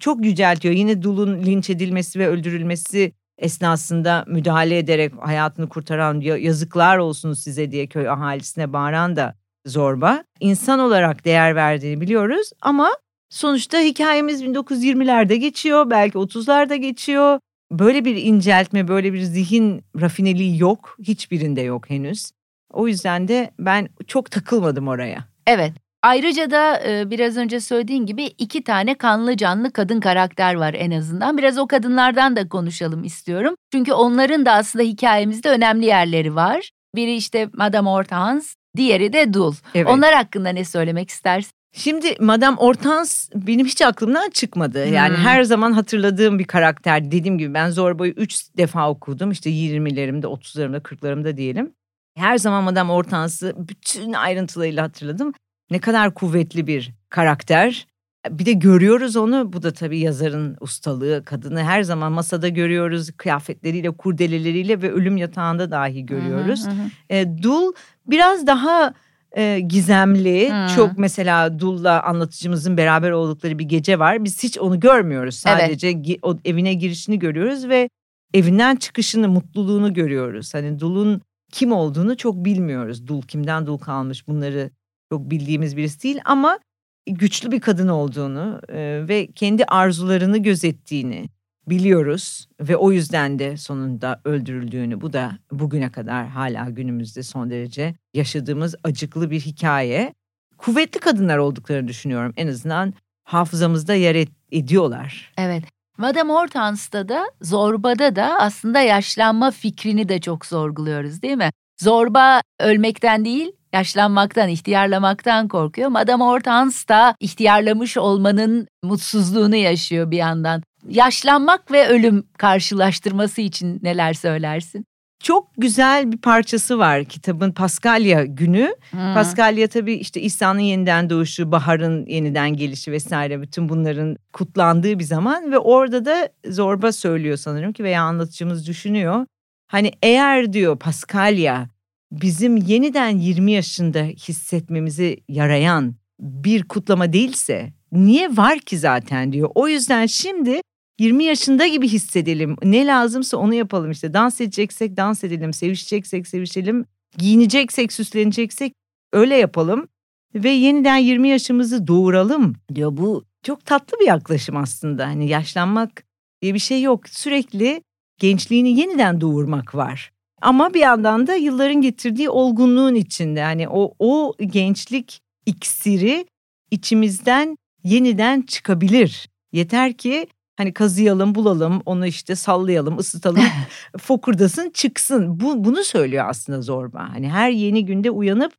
Çok yüceltiyor. Yine Dul'un linç edilmesi ve öldürülmesi esnasında müdahale ederek hayatını kurtaran, yazıklar olsun size diye köy ahalisine bağıran da Zorba. İnsan olarak değer verdiğini biliyoruz ama sonuçta hikayemiz bin dokuz yüz yirmilerde geçiyor, belki otuzlarda geçiyor. Böyle bir inceltme, böyle bir zihin rafineliği yok, hiçbirinde yok henüz. O yüzden de ben çok takılmadım oraya. Evet. Ayrıca da biraz önce söylediğin gibi iki tane kanlı canlı kadın karakter var en azından. Biraz o kadınlardan da konuşalım istiyorum. Çünkü onların da aslında hikayemizde önemli yerleri var. Biri işte Madame Hortense, diğeri de Dul. Evet. Onlar hakkında ne söylemek istersin? Şimdi Madame Hortense benim hiç aklımdan çıkmadı. Yani hmm. her zaman hatırladığım bir karakter. Dediğim gibi ben Zorba'yı üç defa okudum. İşte yirmilerimde, otuzlarımda, kırklarımda diyelim. Her zaman Madame Hortense'ı bütün ayrıntılarıyla hatırladım. Ne kadar kuvvetli bir karakter. Bir de görüyoruz onu. Bu da tabii yazarın ustalığı. Kadını her zaman masada görüyoruz. Kıyafetleriyle, kurdeleleriyle ve ölüm yatağında dahi görüyoruz. Hı hı hı. E, Dul biraz daha e, gizemli. Hı. Çok mesela Dul'la anlatıcımızın beraber oldukları bir gece var. Biz hiç onu görmüyoruz. Sadece evet. gi- o evine girişini görüyoruz ve evinden çıkışını, mutluluğunu görüyoruz. Hani Dul'un kim olduğunu çok bilmiyoruz. Dul kimden Dul kalmış, bunları çok bildiğimiz birisi değil ama güçlü bir kadın olduğunu e, ve kendi arzularını gözettiğini biliyoruz. Ve o yüzden de sonunda öldürüldüğünü, bu da bugüne kadar hala günümüzde son derece yaşadığımız acıklı bir hikaye. Kuvvetli kadınlar olduklarını düşünüyorum. En azından hafızamızda yer et, ediyorlar. Evet. Madame Hortense'da da Zorba'da da aslında yaşlanma fikrini de çok sorguluyoruz değil mi? Zorba ölmekten değil, yaşlanmaktan, ihtiyarlamaktan korkuyor. Madame Hortense da ihtiyarlamış olmanın mutsuzluğunu yaşıyor bir yandan. Yaşlanmak ve ölüm karşılaştırması için neler söylersin? Çok güzel bir parçası var kitabın, Paskalya günü. Hmm. Paskalya tabii işte İsa'nın yeniden doğuşu, baharın yeniden gelişi vesaire, bütün bunların kutlandığı bir zaman. Ve orada da Zorba söylüyor sanırım ki, veya anlatıcımız düşünüyor. Hani eğer diyor Paskalya bizim yeniden yirmi yaşında hissetmemizi yarayan bir kutlama değilse niye var ki zaten diyor. O yüzden şimdi yirmi yaşında gibi hissedelim. Ne lazımsa onu yapalım işte. Dans edeceksek dans edelim, sevişeceksek sevişelim, giyineceksek, süsleneceksek öyle yapalım ve yeniden yirmi yaşımızı doğuralım diyor. Bu çok tatlı bir yaklaşım aslında. Hani yaşlanmak diye bir şey yok. Sürekli gençliğini yeniden doğurmak var. Ama bir yandan da yılların getirdiği olgunluğun içinde yani o o gençlik iksiri içimizden yeniden çıkabilir. Yeter ki hani kazıyalım, bulalım, onu işte sallayalım, ısıtalım, fokurdasın, çıksın. Bu, bunu söylüyor aslında Zorba. Hani her yeni günde uyanıp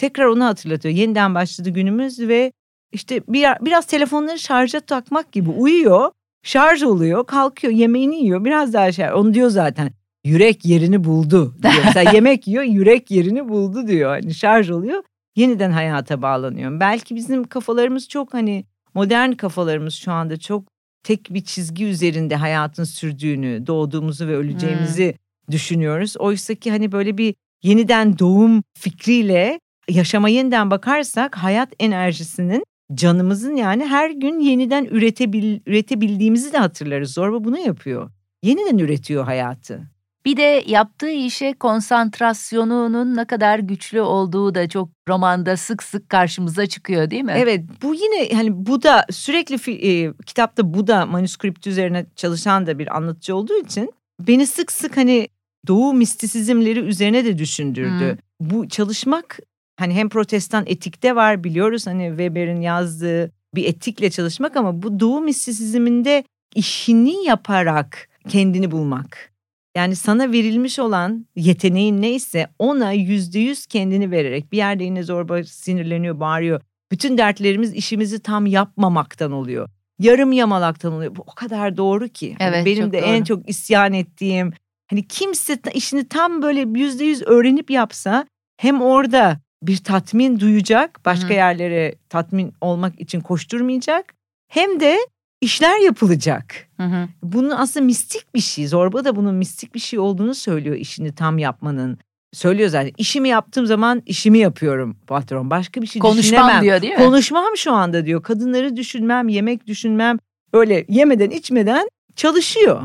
tekrar onu hatırlatıyor. Yeniden başladı günümüz ve işte bir, biraz telefonları şarja takmak gibi uyuyor, şarj oluyor, kalkıyor, yemeğini yiyor, biraz daha şarj. Onu diyor zaten. Yürek yerini buldu diyor. Mesela yemek yiyor, yürek yerini buldu diyor. Hani şarj oluyor, yeniden hayata bağlanıyor. Belki bizim kafalarımız çok hani modern kafalarımız şu anda çok tek bir çizgi üzerinde hayatın sürdüğünü, doğduğumuzu ve öleceğimizi hmm. düşünüyoruz. Oysa ki hani böyle bir yeniden doğum fikriyle yaşama yeniden bakarsak hayat enerjisinin, canımızın yani her gün yeniden üretebil, üretebildiğimizi de hatırlarız. Zorba bunu yapıyor. Yeniden üretiyor hayatı. Bir de yaptığı işe konsantrasyonunun ne kadar güçlü olduğu da çok romanda sık sık karşımıza çıkıyor değil mi? Evet, bu yine hani Buda sürekli e, kitapta Buda manuskripti üzerine çalışan da bir anlatıcı olduğu için beni sık sık hani Doğu mistisizmleri üzerine de düşündürdü. Hmm. Bu çalışmak hani hem Protestan etikte var biliyoruz hani Weber'in yazdığı bir etikle çalışmak ama bu Doğu mistisizminde işini yaparak kendini bulmak. Yani sana verilmiş olan yeteneğin neyse ona yüzde yüz kendini vererek bir yerde yine Zorba sinirleniyor, bağırıyor. Bütün dertlerimiz işimizi tam yapmamaktan oluyor. Yarım yamalaktan oluyor. Bu o kadar doğru ki. Evet, hani benim de doğru. En çok isyan ettiğim hani kimse işini tam böyle yüzde yüz öğrenip yapsa hem orada bir tatmin duyacak, başka Hı. yerlere tatmin olmak için koşturmayacak hem de İşler yapılacak. Hı hı. Bunun aslında mistik bir şey. Zorba da bunun mistik bir şey olduğunu söylüyor işini tam yapmanın. Söylüyor zaten işimi yaptığım zaman işimi yapıyorum patron. Başka bir şey Konuşmam düşünemem. Konuşmam diyor değil mi? Konuşmam şu anda diyor. Kadınları düşünmem, yemek düşünmem. Öyle yemeden içmeden çalışıyor.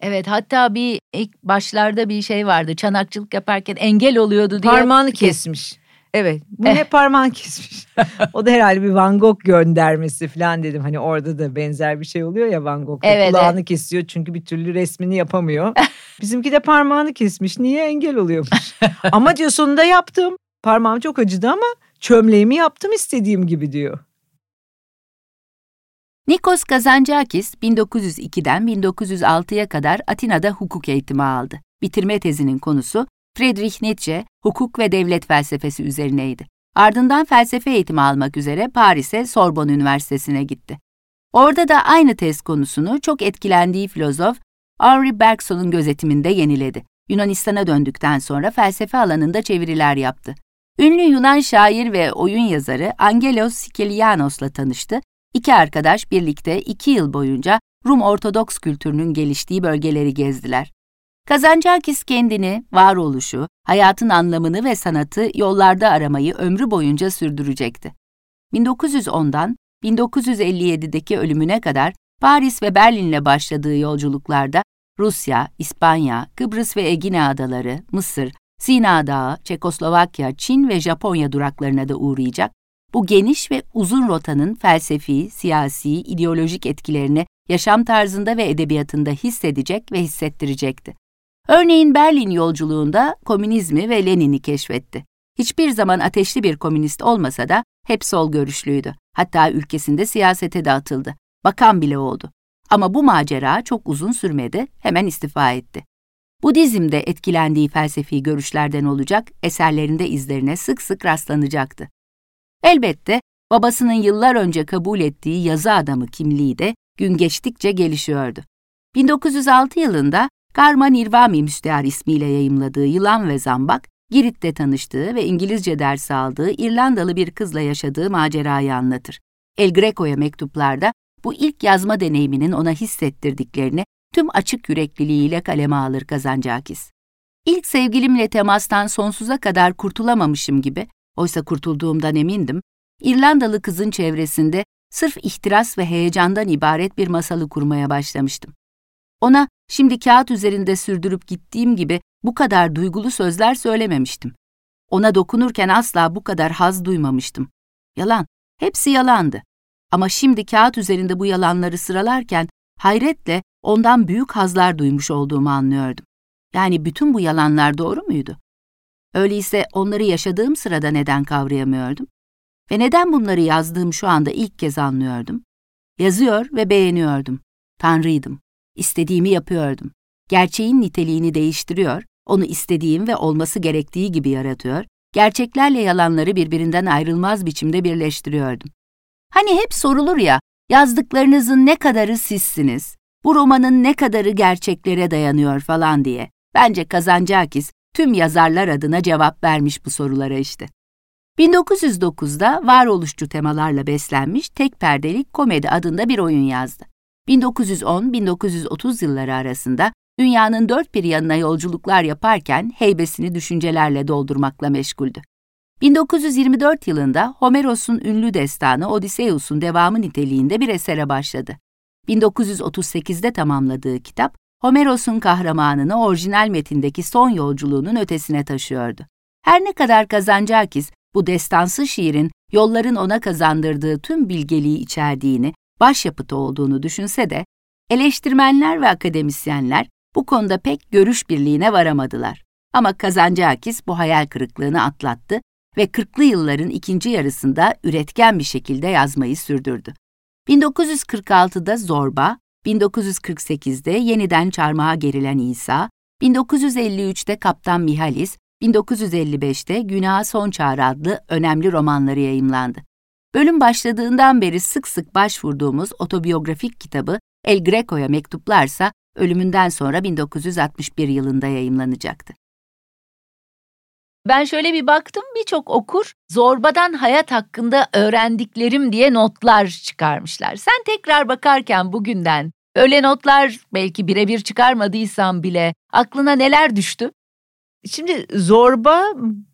Evet, hatta bir ilk başlarda bir şey vardı. Çanakçılık yaparken engel oluyordu diye. Parmağını kesmiş. Evet, bu hep parmağını kesmiş. O da herhalde bir Van Gogh göndermesi falan dedim. Hani orada da benzer bir şey oluyor ya Van Gogh'da evet, kulağını evet. kesiyor çünkü bir türlü resmini yapamıyor. Bizimki de parmağını kesmiş. Niye engel oluyormuş? Ama diyor sonunda yaptım. Parmağım çok acıdı ama çömleğimi yaptım istediğim gibi diyor. Nikos Kazancakis bin dokuz yüz ikiden bin dokuz yüz altıya kadar Atina'da hukuk eğitimi aldı. Bitirme tezinin konusu Friedrich Nietzsche, hukuk ve devlet felsefesi üzerineydi. Ardından felsefe eğitimi almak üzere Paris'e Sorbonne Üniversitesi'ne gitti. Orada da aynı tez konusunu çok etkilendiği filozof Henri Bergson'un gözetiminde yeniledi. Yunanistan'a döndükten sonra felsefe alanında çeviriler yaptı. Ünlü Yunan şair ve oyun yazarı Angelos Sikelianos'la tanıştı. İki arkadaş birlikte iki yıl boyunca Rum Ortodoks kültürünün geliştiği bölgeleri gezdiler. Kazancakis kendini, varoluşu, hayatın anlamını ve sanatı yollarda aramayı ömrü boyunca sürdürecekti. bin dokuz yüz ondan bin dokuz yüz elli yedideki ölümüne kadar Paris ve Berlin'le başladığı yolculuklarda Rusya, İspanya, Kıbrıs ve Egine Adaları, Mısır, Sina Dağı, Çekoslovakya, Çin ve Japonya duraklarına da uğrayacak, bu geniş ve uzun rotanın felsefi, siyasi, ideolojik etkilerini yaşam tarzında ve edebiyatında hissedecek ve hissettirecekti. Örneğin Berlin yolculuğunda komünizmi ve Lenin'i keşfetti. Hiçbir zaman ateşli bir komünist olmasa da hep sol görüşlüydü. Hatta ülkesinde siyasete de atıldı. Bakan bile oldu. Ama bu macera çok uzun sürmedi, hemen istifa etti. Budizm'de etkilendiği felsefi görüşlerden olacak, eserlerinde izlerine sık sık rastlanacaktı. Elbette babasının yıllar önce kabul ettiği yazı adamı kimliği de gün geçtikçe gelişiyordu. bin dokuz yüz altı yılında Karma Nirvami Müstear ismiyle yayımladığı Yılan ve Zambak, Girit'te tanıştığı ve İngilizce dersi aldığı İrlandalı bir kızla yaşadığı macerayı anlatır. El Greco'ya Mektuplar'da bu ilk yazma deneyiminin ona hissettirdiklerini tüm açık yürekliliğiyle kaleme alır Kazancakis. İlk sevgilimle temastan sonsuza kadar kurtulamamışım gibi, oysa kurtulduğumdan emindim, İrlandalı kızın çevresinde sırf ihtiras ve heyecandan ibaret bir masalı kurmaya başlamıştım. Ona şimdi kağıt üzerinde sürdürüp gittiğim gibi bu kadar duygulu sözler söylememiştim. Ona dokunurken asla bu kadar haz duymamıştım. Yalan, hepsi yalandı. Ama şimdi kağıt üzerinde bu yalanları sıralarken hayretle ondan büyük hazlar duymuş olduğumu anlıyordum. Yani bütün bu yalanlar doğru muydu? Öyleyse onları yaşadığım sırada neden kavrayamıyordum? Ve neden bunları yazdığım şu anda ilk kez anlıyordum? Yazıyor ve beğeniyordum. Tanrıydım. İstediğimi yapıyordum. Gerçeğin niteliğini değiştiriyor, onu istediğim ve olması gerektiği gibi yaratıyor, gerçeklerle yalanları birbirinden ayrılmaz biçimde birleştiriyordum. Hani hep sorulur ya, yazdıklarınızın ne kadarı sizsiniz, bu romanın ne kadarı gerçeklere dayanıyor falan diye. Bence Kazancakis tüm yazarlar adına cevap vermiş bu sorulara işte. bin dokuz yüz dokuzda varoluşçu temalarla beslenmiş tek perdelik komedi adında bir oyun yazdı. bin dokuz yüz on - bin dokuz yüz otuz yılları arasında dünyanın dört bir yanına yolculuklar yaparken heybesini düşüncelerle doldurmakla meşguldü. bin dokuz yüz yirmi dört yılında Homeros'un ünlü destanı Odysseus'un devamı niteliğinde bir esere başladı. bin dokuz yüz otuz sekizde tamamladığı kitap, Homeros'un kahramanını orijinal metindeki son yolculuğunun ötesine taşıyordu. Her ne kadar Kazancakis, bu destansı şiirin yolların ona kazandırdığı tüm bilgeliği içerdiğini, başyapıtı olduğunu düşünse de, eleştirmenler ve akademisyenler bu konuda pek görüş birliğine varamadılar. Ama Kazancakis bu hayal kırıklığını atlattı ve kırklı yılların ikinci yarısında üretken bir şekilde yazmayı sürdürdü. bin dokuz yüz kırk altıda Zorba, bin dokuz yüz kırk sekizde Yeniden Çarmıha Gerilen İsa, bin dokuz yüz elli üçte Kaptan Mihalis, bin dokuz yüz elli beşte Günaha Son Çağrı adlı önemli romanları yayımlandı. Bölüm başladığından beri sık sık başvurduğumuz otobiyografik kitabı El Greco'ya Mektuplarsa ölümünden sonra bin dokuz yüz altmış bir yılında yayımlanacaktı. Ben şöyle bir baktım, birçok okur Zorba'dan hayat hakkında öğrendiklerim diye notlar çıkarmışlar. Sen tekrar bakarken bugünden öyle notlar belki birebir çıkarmadıysan bile aklına neler düştü? Şimdi Zorba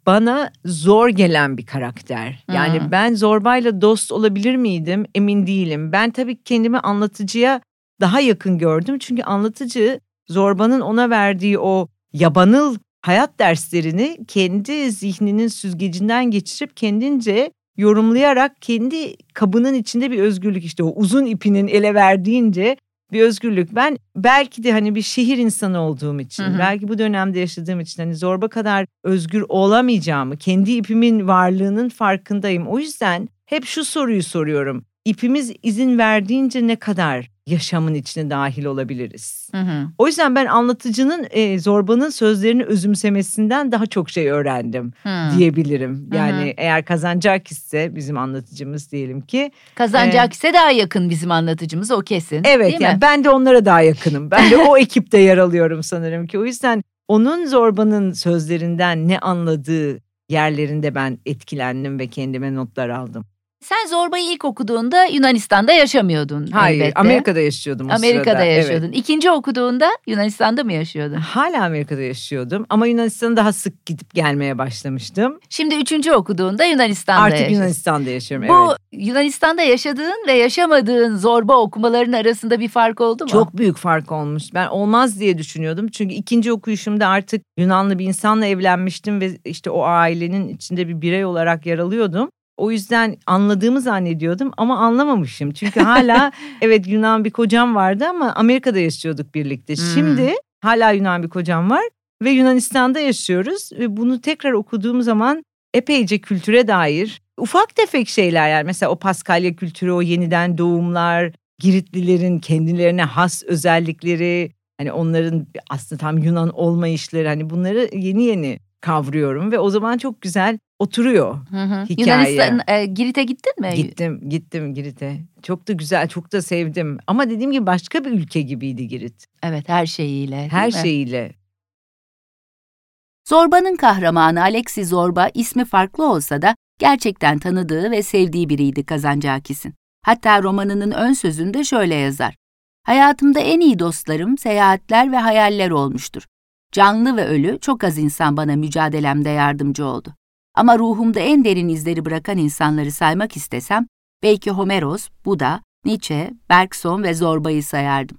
bana zor gelen bir karakter. Yani hmm. ben Zorba'yla dost olabilir miydim? Emin değilim. Ben tabii kendimi anlatıcıya daha yakın gördüm. Çünkü anlatıcı Zorba'nın ona verdiği o yabanıl hayat derslerini kendi zihninin süzgecinden geçirip kendince yorumlayarak kendi kabının içinde bir özgürlük, işte o uzun ipinin ele verdiğince bir özgürlük. Ben belki de hani bir şehir insanı olduğum için, hı hı. belki bu dönemde yaşadığım için hani Zorba kadar özgür olamayacağımı, kendi ipimin varlığının farkındayım. O yüzden hep şu soruyu soruyorum. İpimiz izin verdiğince ne kadar yaşamın içine dahil olabiliriz? Hı hı. O yüzden ben anlatıcının e, Zorba'nın sözlerini özümsemesinden daha çok şey öğrendim hı. diyebilirim. Yani hı hı. eğer Kazancakis'se bizim anlatıcımız diyelim ki. Kazancakis'e e, daha yakın bizim anlatıcımız, o kesin. Evet, değil yani mi? Ben de onlara daha yakınım. Ben de o ekipte yer alıyorum sanırım ki. O yüzden onun Zorba'nın sözlerinden ne anladığı yerlerinde ben etkilendim ve kendime notlar aldım. Sen Zorba'yı ilk okuduğunda Yunanistan'da yaşamıyordun. Hayır, elbette. Amerika'da yaşıyordum o Amerika'da sırada. Amerika'da yaşıyordun. Evet. İkinci okuduğunda Yunanistan'da mı yaşıyordun? Hala Amerika'da yaşıyordum ama Yunanistan'a daha sık gidip gelmeye başlamıştım. Şimdi üçüncü okuduğunda Yunanistan'da yaşıyorsun. Artık yaşıyorsun. Yunanistan'da yaşıyorum, evet. Bu Yunanistan'da yaşadığın ve yaşamadığın Zorba okumaların arasında bir fark oldu mu? Çok büyük fark olmuş. Ben olmaz diye düşünüyordum. Çünkü ikinci okuyuşumda artık Yunanlı bir insanla evlenmiştim ve işte o ailenin içinde bir birey olarak yer alıyordum. O yüzden anladığımı zannediyordum ama anlamamışım. Çünkü hala evet Yunan bir kocam vardı ama Amerika'da yaşıyorduk birlikte. Hmm. Şimdi hala Yunan bir kocam var ve Yunanistan'da yaşıyoruz. Ve bunu tekrar okuduğum zaman epeyce kültüre dair ufak tefek şeyler, yani mesela o Paskalya kültürü, o yeniden doğumlar, Giritlilerin kendilerine has özellikleri, hani onların aslında tam Yunan olmayışları, hani bunları yeni yeni kavruyorum ve o zaman çok güzel oturuyor hı hı. hikaye. Yunanistan, e, Girit'e gittin mi? Gittim, gittim Girit'e. Çok da güzel, çok da sevdim. Ama dediğim gibi başka bir ülke gibiydi Girit. Evet, her şeyiyle. Her şeyiyle. Zorba'nın kahramanı Alexis Zorba ismi farklı olsa da gerçekten tanıdığı ve sevdiği biriydi Kazancakis'in. Hatta romanının ön sözünde şöyle yazar. Hayatımda en iyi dostlarım seyahatler ve hayaller olmuştur. Canlı ve ölü çok az insan bana mücadelemde yardımcı oldu. Ama ruhumda en derin izleri bırakan insanları saymak istesem, belki Homeros, Buda, Nietzsche, Bergson ve Zorba'yı sayardım.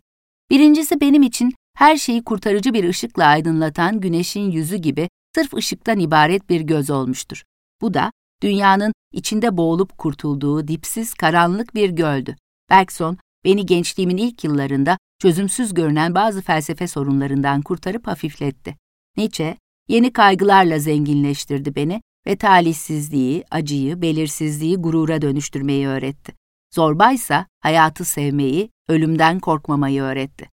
Birincisi benim için her şeyi kurtarıcı bir ışıkla aydınlatan güneşin yüzü gibi sırf ışıktan ibaret bir göz olmuştur. Bu da dünyanın içinde boğulup kurtulduğu dipsiz karanlık bir göldü. Bergson, beni gençliğimin ilk yıllarında çözümsüz görünen bazı felsefe sorunlarından kurtarıp hafifletti. Nietzsche, yeni kaygılarla zenginleştirdi beni ve talihsizliği, acıyı, belirsizliği gurura dönüştürmeyi öğretti. Zorba ise hayatı sevmeyi, ölümden korkmamayı öğretti.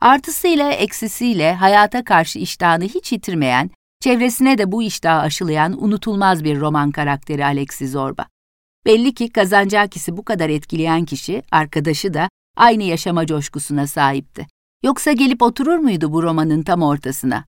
Artısıyla, eksisiyle hayata karşı iştahını hiç yitirmeyen, çevresine de bu iştahı aşılayan unutulmaz bir roman karakteri Alexis Zorba. Belli ki Kazancakis'i bu kadar etkileyen kişi, arkadaşı da aynı yaşama coşkusuna sahipti. Yoksa gelip oturur muydu bu romanın tam ortasına?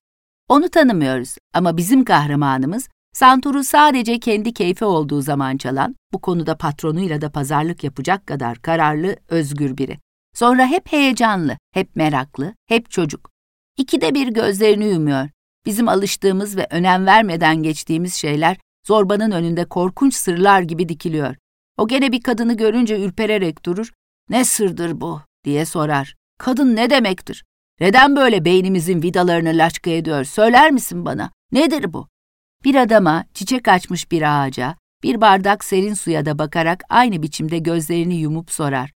Onu tanımıyoruz ama bizim kahramanımız, santuru sadece kendi keyfi olduğu zaman çalan, bu konuda patronuyla da pazarlık yapacak kadar kararlı, özgür biri. Sonra hep heyecanlı, hep meraklı, hep çocuk. İkide bir gözlerini yumuyor. Bizim alıştığımız ve önem vermeden geçtiğimiz şeyler Zorba'nın önünde korkunç sırlar gibi dikiliyor. O gene bir kadını görünce ürpererek durur. "Ne sırdır bu?" diye sorar. "Kadın ne demektir? Neden böyle beynimizin vidalarını laçka ediyor? Söyler misin bana? Nedir bu?" Bir adama, çiçek açmış bir ağaca, bir bardak serin suya da bakarak aynı biçimde gözlerini yumup sorar.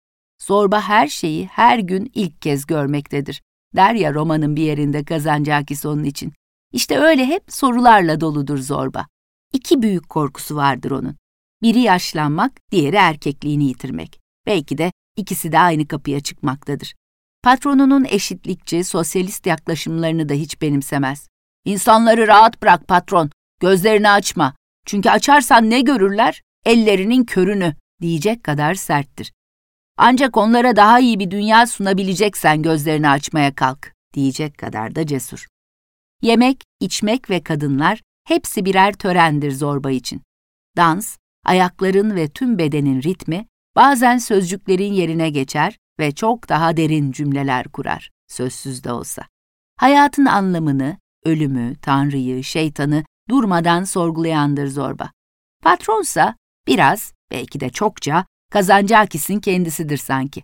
"Zorba her şeyi her gün ilk kez görmektedir," der ya romanın bir yerinde Kazancakis onun için. İşte öyle hep sorularla doludur Zorba. İki büyük korkusu vardır onun. Biri yaşlanmak, diğeri erkekliğini yitirmek. Belki de ikisi de aynı kapıya çıkmaktadır. Patronunun eşitlikçi, sosyalist yaklaşımlarını da hiç benimsemez. "İnsanları rahat bırak patron, gözlerini açma. Çünkü açarsan ne görürler? Ellerinin körünü," diyecek kadar serttir. "Ancak onlara daha iyi bir dünya sunabileceksen gözlerini açmaya kalk," diyecek kadar da cesur. Yemek, içmek ve kadınlar hepsi birer törendir Zorba için. Dans, ayakların ve tüm bedenin ritmi bazen sözcüklerin yerine geçer ve çok daha derin cümleler kurar, sözsüz de olsa. Hayatın anlamını, ölümü, Tanrı'yı, şeytanı durmadan sorgulayandır Zorba. Patronsa biraz, belki de çokça, Kazancakis'in kendisidir sanki.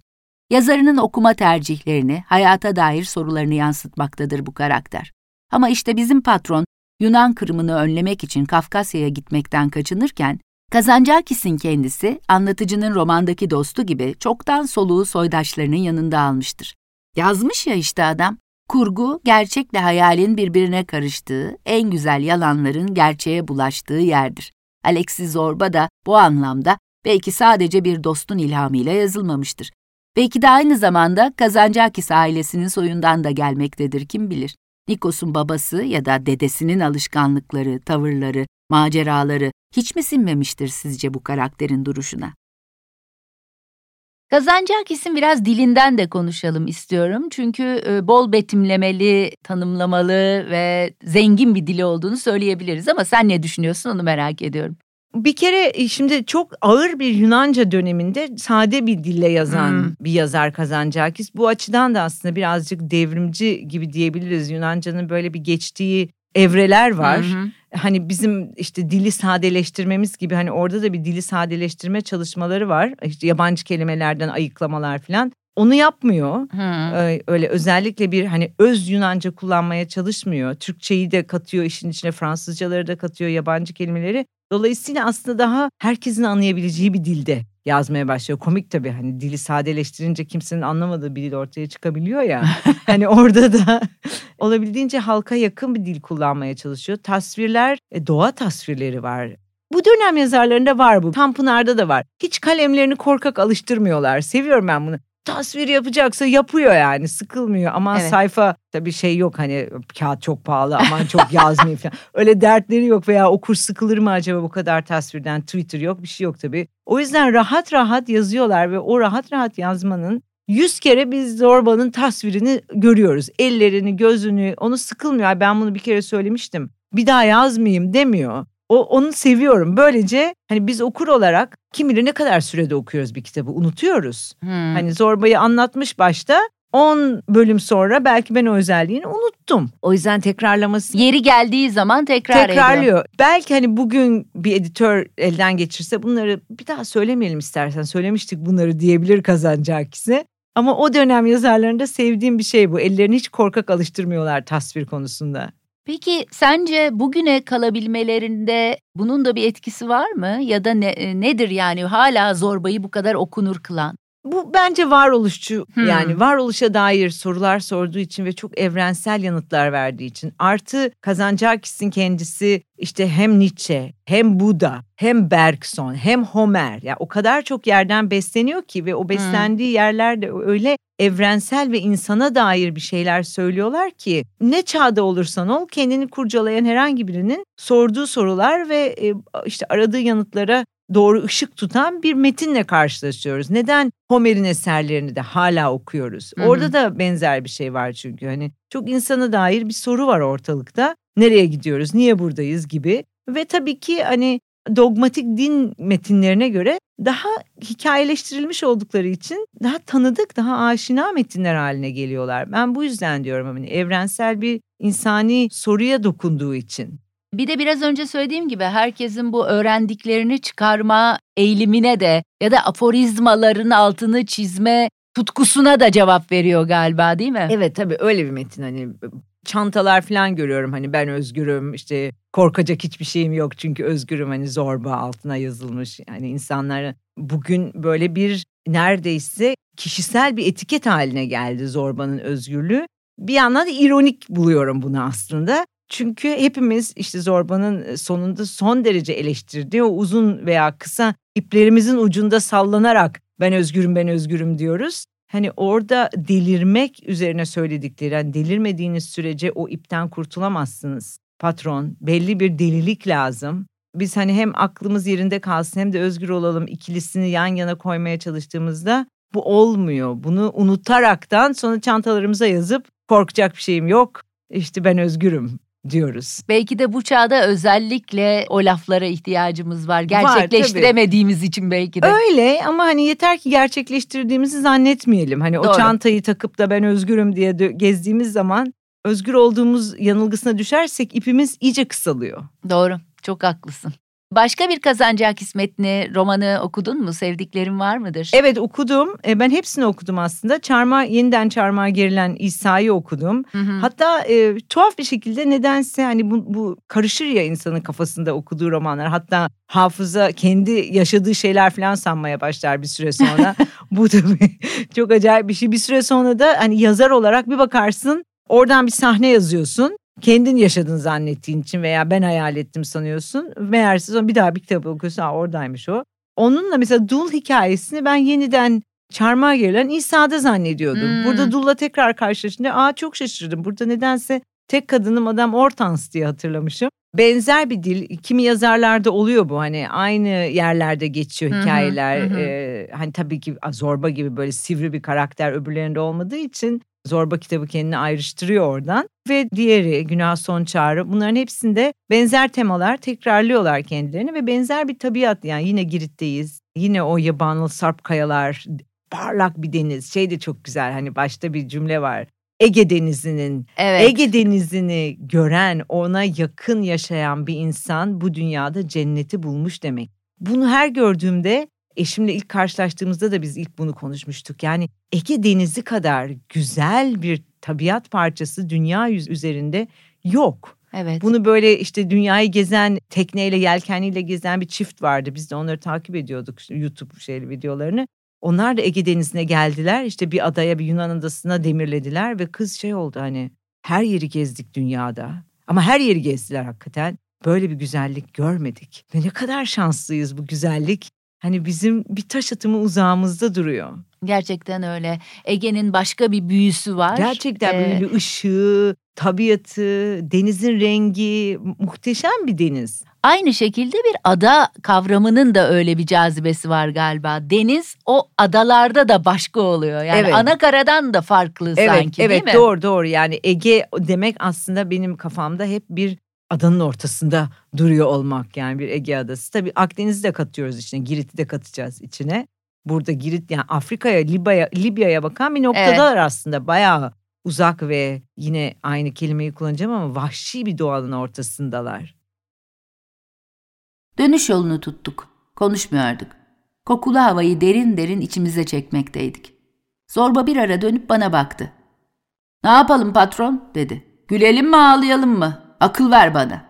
Yazarının okuma tercihlerini, hayata dair sorularını yansıtmaktadır bu karakter. Ama işte bizim patron, Yunan kırımını önlemek için Kafkasya'ya gitmekten kaçınırken, Kazancakis'in kendisi, anlatıcının romandaki dostu gibi çoktan soluğu soydaşlarının yanında almıştır. Yazmış ya işte adam, kurgu, gerçekle hayalin birbirine karıştığı, en güzel yalanların gerçeğe bulaştığı yerdir. Alexis Zorba da bu anlamda belki sadece bir dostun ilhamıyla yazılmamıştır. Belki de aynı zamanda Kazancakis ailesinin soyundan da gelmektedir, kim bilir. Nikos'un babası ya da dedesinin alışkanlıkları, tavırları, maceraları hiç mi sinmemiştir sizce bu karakterin duruşuna? Kazancakis'in biraz dilinden de konuşalım istiyorum. Çünkü bol betimlemeli, tanımlamalı ve zengin bir dili olduğunu söyleyebiliriz. Ama sen ne düşünüyorsun onu merak ediyorum. Bir kere şimdi çok ağır bir Yunanca döneminde sade bir dille yazan hmm. bir yazar Kazancakis. Bu açıdan da aslında birazcık devrimci gibi diyebiliriz. Yunanca'nın böyle bir geçtiği evreler var. Hmm. Hani bizim işte dili sadeleştirmemiz gibi, hani orada da bir dili sadeleştirme çalışmaları var. İşte yabancı kelimelerden ayıklamalar falan. Onu yapmıyor. Hmm. Öyle özellikle bir hani öz Yunanca kullanmaya çalışmıyor. Türkçeyi de katıyor işin içine, Fransızcaları da katıyor, yabancı kelimeleri. Dolayısıyla aslında daha herkesin anlayabileceği bir dilde yazmaya başlıyor. Komik tabii, hani dili sadeleştirince kimsenin anlamadığı bir dil ortaya çıkabiliyor ya. Hani orada da olabildiğince halka yakın bir dil kullanmaya çalışıyor. Tasvirler, doğa tasvirleri var. Bu dönem yazarlarında var bu. Tanpınar'da da var. Hiç kalemlerini korkak alıştırmıyorlar. Seviyorum ben bunu. Tasvir yapacaksa yapıyor yani, sıkılmıyor. Aman evet. Sayfa tabii şey yok, hani kağıt çok pahalı, aman çok yazmayayım falan. Öyle dertleri yok veya okur sıkılır mı acaba bu kadar tasvirden, Twitter yok, bir şey yok tabii. O yüzden rahat rahat yazıyorlar ve o rahat rahat yazmanın yüz kere biz Zorba'nın tasvirini görüyoruz. Ellerini, gözünü, onu sıkılmıyor. Ben bunu bir kere söylemiştim, bir daha yazmayayım demiyor. O, onu seviyorum. Böylece hani biz okur olarak kim bilir ne kadar sürede okuyoruz bir kitabı, unutuyoruz. Hmm. Hani Zorba'yı anlatmış başta, on bölüm sonra belki ben o özelliğini unuttum. O yüzden tekrarlaması. Yeri geldiği zaman tekrar Tekrarlıyor. Ediyor. Belki hani bugün bir editör elden geçirse bunları bir daha söylemeyelim istersen. Söylemiştik bunları diyebilir Kazancakis'e. Ama o dönem yazarlarında sevdiğim bir şey bu. Ellerini hiç korkak alıştırmıyorlar tasvir konusunda. Peki sence bugüne kalabilmelerinde bunun da bir etkisi var mı? Ya da ne, nedir yani hala Zorba'yı bu kadar okunur kılan? Bu bence varoluşçu hmm. yani varoluşa dair sorular sorduğu için ve çok evrensel yanıtlar verdiği için. Artı Kazancakis'in kendisi işte hem Nietzsche hem Buda hem Bergson hem Homer. Yani o kadar çok yerden besleniyor ki ve o beslendiği hmm. yerlerde öyle evrensel ve insana dair bir şeyler söylüyorlar ki ne çağda olursan ol kendini kurcalayan herhangi birinin sorduğu sorular ve işte aradığı yanıtlara doğru ışık tutan bir metinle karşılaşıyoruz. Neden Homer'in eserlerini de hala okuyoruz? Hı-hı. Orada da benzer bir şey var çünkü hani çok insana dair bir soru var ortalıkta. Nereye gidiyoruz? Niye buradayız gibi. Ve tabii ki hani dogmatik din metinlerine göre daha hikayeleştirilmiş oldukları için daha tanıdık, daha aşina metinler haline geliyorlar. Ben bu yüzden diyorum hani evrensel bir insani soruya dokunduğu için. Bir de biraz önce söylediğim gibi herkesin bu öğrendiklerini çıkarma eğilimine de ya da aforizmaların altını çizme tutkusuna da cevap veriyor galiba değil mi? Evet tabii öyle bir metin hani çantalar falan görüyorum hani ben özgürüm işte korkacak hiçbir şeyim yok çünkü özgürüm hani Zorba altına yazılmış. Yani insanlar bugün böyle bir neredeyse kişisel bir etiket haline geldi Zorba'nın özgürlüğü. Bir yandan da ironik buluyorum bunu aslında. Çünkü hepimiz işte Zorba'nın sonunda son derece eleştirdiği o uzun veya kısa iplerimizin ucunda sallanarak ben özgürüm ben özgürüm diyoruz. Hani orada delirmek üzerine söyledikleri yani delirmediğiniz sürece o ipten kurtulamazsınız patron. Belli bir delilik lazım. Biz hani hem aklımız yerinde kalsın hem de özgür olalım ikilisini yan yana koymaya çalıştığımızda bu olmuyor. Bunu unutaraktan sonra çantalarımıza yazıp korkacak bir şeyim yok işte ben özgürüm diyoruz. Belki de bu çağda özellikle o laflara ihtiyacımız var. Gerçekleştiremediğimiz var, için belki de. Öyle ama hani yeter ki gerçekleştirdiğimizi zannetmeyelim. Hani doğru. O çantayı takıp da ben özgürüm diye gezdiğimiz zaman özgür olduğumuz yanılgısına düşersek ipimiz iyice kısalıyor. Doğru. Çok haklısın. Başka bir Kazancakis metni romanı okudun mu? Sevdiklerin var mıdır? Evet okudum. Ben hepsini okudum aslında. Çarmıha, yeniden çarmıha gerilen İsa'yı okudum. Hı hı. Hatta e, tuhaf bir şekilde nedense hani bu, bu karışır ya insanın kafasında okuduğu romanlar. Hatta hafıza kendi yaşadığı şeyler falan sanmaya başlar bir süre sonra. Bu tabii çok acayip bir şey. Bir süre sonra da hani yazar olarak bir bakarsın oradan bir sahne yazıyorsun. Kendin yaşadığını zannettiğin için veya ben hayal ettim sanıyorsun. Meğerse sonra bir daha bir kitabı okuyorsun. Aa oradaymış o. Onunla mesela dul hikayesini ben yeniden çarmıha gerilen İsa'da zannediyordum. Hmm. Burada dulla tekrar karşılaşınca aa çok şaşırdım. Burada nedense tek kadınım adam Hortense diye hatırlamışım. Benzer bir dil. Kimi yazarlarda oluyor bu. Hani aynı yerlerde geçiyor hı-hı, hikayeler. Hı-hı. Ee, hani tabii ki Zorba gibi böyle sivri bir karakter öbürlerinde olmadığı için Zorba kitabı kendini ayrıştırıyor oradan. Ve diğeri Günah Son Çağrı bunların hepsinde benzer temalar tekrarlıyorlar kendilerini ve benzer bir tabiat yani yine Girit'teyiz yine o yabanlı sarp kayalar parlak bir deniz şey de çok güzel hani başta bir cümle var Ege Denizi'nin evet. Ege Denizi'ni gören ona yakın yaşayan bir insan bu dünyada cenneti bulmuş demek bunu her gördüğümde eşimle ilk karşılaştığımızda da biz ilk bunu konuşmuştuk yani Ege Denizi kadar güzel bir tabiat parçası dünya yüz üzerinde yok. Evet. Bunu böyle işte dünyayı gezen tekneyle yelkenliyle gezen bir çift vardı. Biz de onları takip ediyorduk işte YouTube şeyli videolarını. Onlar da Ege Denizi'ne geldiler. İşte bir adaya bir Yunan adasına demirlediler ve kız şey oldu hani her yeri gezdik dünyada. Ama her yeri gezdiler hakikaten. Böyle bir güzellik görmedik. Ve ne kadar şanslıyız bu güzellik. Hani bizim bir taş atımı uzağımızda duruyor. Gerçekten öyle. Ege'nin başka bir büyüsü var. Gerçekten ee, böyle bir ışığı, tabiatı, denizin rengi, muhteşem bir deniz. Aynı şekilde bir ada kavramının da öyle bir cazibesi var galiba. Deniz o adalarda da başka oluyor. Yani evet. Anakaradan da farklı evet, sanki evet, değil mi? Evet doğru doğru yani Ege demek aslında benim kafamda hep bir adanın ortasında duruyor olmak yani bir Ege adası. Tabii Akdeniz'i de katıyoruz içine, Girit'i de katacağız içine. burada Girit, yani Afrika'ya, Libya'ya, Libya'ya bakan bir noktadalar, evet. Aslında bayağı uzak ve yine aynı kelimeyi kullanacağım ama vahşi bir doğanın ortasındalar. Dönüş yolunu tuttuk. Konuşmuyorduk. Kokulu havayı derin derin içimize çekmekteydik. Zorba bir ara dönüp bana baktı. "Ne yapalım patron?" dedi. "Gülelim mi, ağlayalım mı? Akıl ver bana."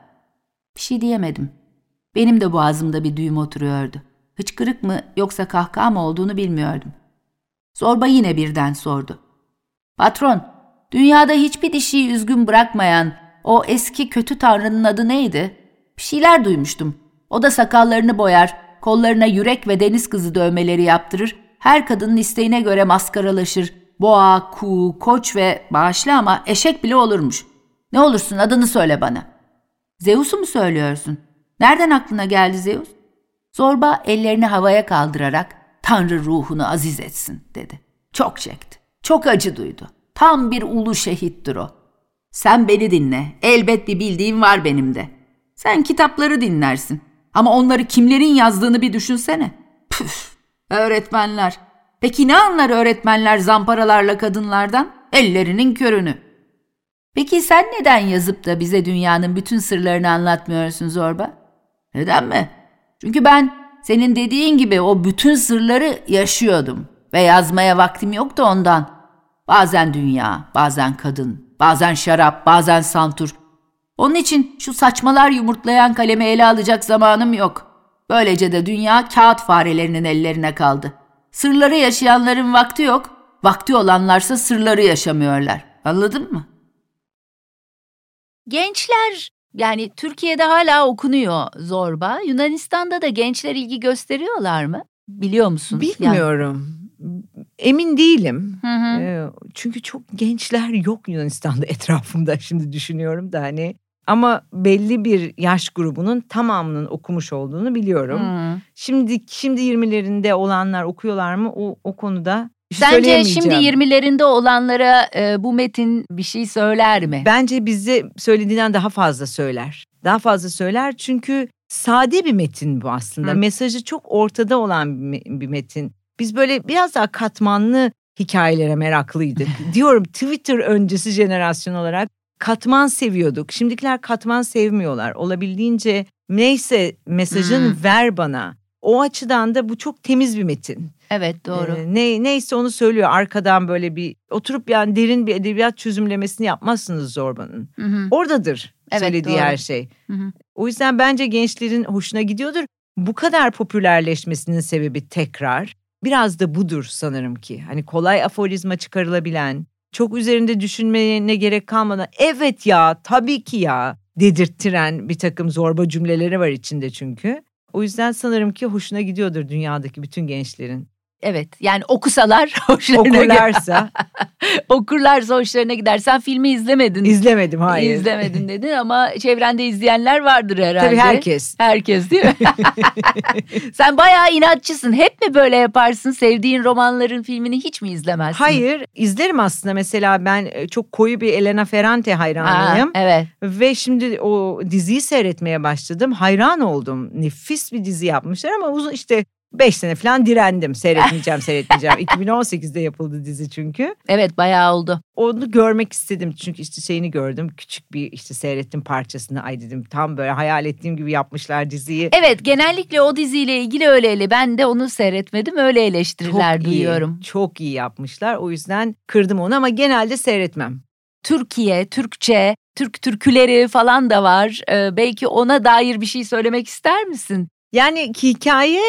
Bir şey diyemedim. Benim de boğazımda bir düğüm oturuyordu. Hıçkırık mı yoksa kahkaha mı olduğunu bilmiyordum. Zorba yine birden sordu. "Patron, dünyada hiçbir dişiyi üzgün bırakmayan o eski kötü tanrının adı neydi? Bir şeyler duymuştum. O da sakallarını boyar, kollarına yürek ve deniz kızı dövmeleri yaptırır, her kadının isteğine göre maskaralaşır, boğa, kuğu, koç ve bağışla ama eşek bile olurmuş. Ne olursun adını söyle bana." "Zeus'u mu söylüyorsun? Nereden aklına geldi Zeus?" Zorba ellerini havaya kaldırarak "Tanrı ruhunu aziz etsin" dedi. Çok çekti, çok acı duydu. Tam bir ulu şehittir o. "Sen beni dinle, elbet bir bildiğim var benim de. Sen kitapları dinlersin. Ama onları kimlerin yazdığını bir düşünsene. Püf, öğretmenler. Peki ne anlar öğretmenler zamparalarla kadınlardan? Ellerinin körünü." "Peki sen neden yazıp da bize dünyanın bütün sırlarını anlatmıyorsun Zorba?" "Neden mi? Çünkü ben senin dediğin gibi o bütün sırları yaşıyordum ve yazmaya vaktim yoktu ondan. Bazen dünya, bazen kadın, bazen şarap, bazen santur. Onun için şu saçmalar yumurtlayan kalemi ele alacak zamanım yok. Böylece de dünya kağıt farelerinin ellerine kaldı. Sırları yaşayanların vakti yok, vakti olanlarsa sırları yaşamıyorlar. Anladın mı?" Gençler, yani Türkiye'de hala okunuyor Zorba. Yunanistan'da da gençler ilgi gösteriyorlar mı? Biliyor musunuz? Bilmiyorum. Yani? Emin değilim. Hı hı. Çünkü çok gençler yok Yunanistan'da etrafımda, şimdi düşünüyorum da hani. Ama belli bir yaş grubunun tamamının okumuş olduğunu biliyorum. Hmm. Şimdi şimdi yirmilerinde olanlar okuyorlar mı? O o konuda bir şey söyleyemeyeceğim. Sence şimdi yirmilerinde olanlara e, bu metin bir şey söyler mi? Bence bize söylediğinden daha fazla söyler. Daha fazla söyler çünkü sade bir metin bu aslında. Hmm. Mesajı çok ortada olan bir metin. Biz böyle biraz daha katmanlı hikayelere meraklıydık. Diyorum, Twitter öncesi jenerasyon olarak katman seviyorduk. Şimdikiler katman sevmiyorlar. Olabildiğince neyse mesajın hmm. ver bana. O açıdan da bu çok temiz bir metin. Evet, doğru. Ee, ne, neyse onu söylüyor arkadan, böyle bir oturup yani derin bir edebiyat çözümlemesini yapmazsınız Zorba'nın. Hmm. Oradadır, evet, söylediği doğru. Her şey. Hmm. O yüzden bence gençlerin hoşuna gidiyordur. Bu kadar popülerleşmesinin sebebi tekrar biraz da budur sanırım ki. Hani kolay aforizma çıkarılabilen, çok üzerinde düşünmeye gerek kalmadan evet ya, tabii ki ya dedirttiren bir takım zorba cümleleri var içinde çünkü. O yüzden sanırım ki hoşuna gidiyordur dünyadaki bütün gençlerin. Evet, yani okusalar hoşlarına gider. Okurlarsa. Okurlarsa hoşlarına gider. Sen filmi izlemedin. İzlemedim, hayır. İzlemedin dedin ama çevrende izleyenler vardır herhalde. Tabii herkes. Herkes değil mi? Sen bayağı inatçısın. Hep mi böyle yaparsın? Sevdiğin romanların filmini hiç mi izlemezsin? Hayır, izlerim aslında. Mesela ben çok koyu bir Elena Ferrante hayranıyım. Aa, evet. Ve şimdi o diziyi seyretmeye başladım. Hayran oldum. Nefis bir dizi yapmışlar ama uzun işte... Beş sene falan direndim. Seyretmeyeceğim, seyretmeyeceğim. iki bin on sekizde yapıldı dizi çünkü. Evet, bayağı oldu. Onu görmek istedim çünkü işte şeyini gördüm. Küçük bir işte seyrettim parçasını. Ay dedim, tam böyle hayal ettiğim gibi yapmışlar diziyi. Evet, genellikle o diziyle ilgili öyle öyle. Ben de onu seyretmedim. Öyle eleştiriler çok duyuyorum. Iyi, çok iyi yapmışlar. O yüzden kırdım onu ama genelde seyretmem. Türkiye, Türkçe, Türk türküleri falan da var. Ee, belki ona dair bir şey söylemek ister misin? Yani hikaye...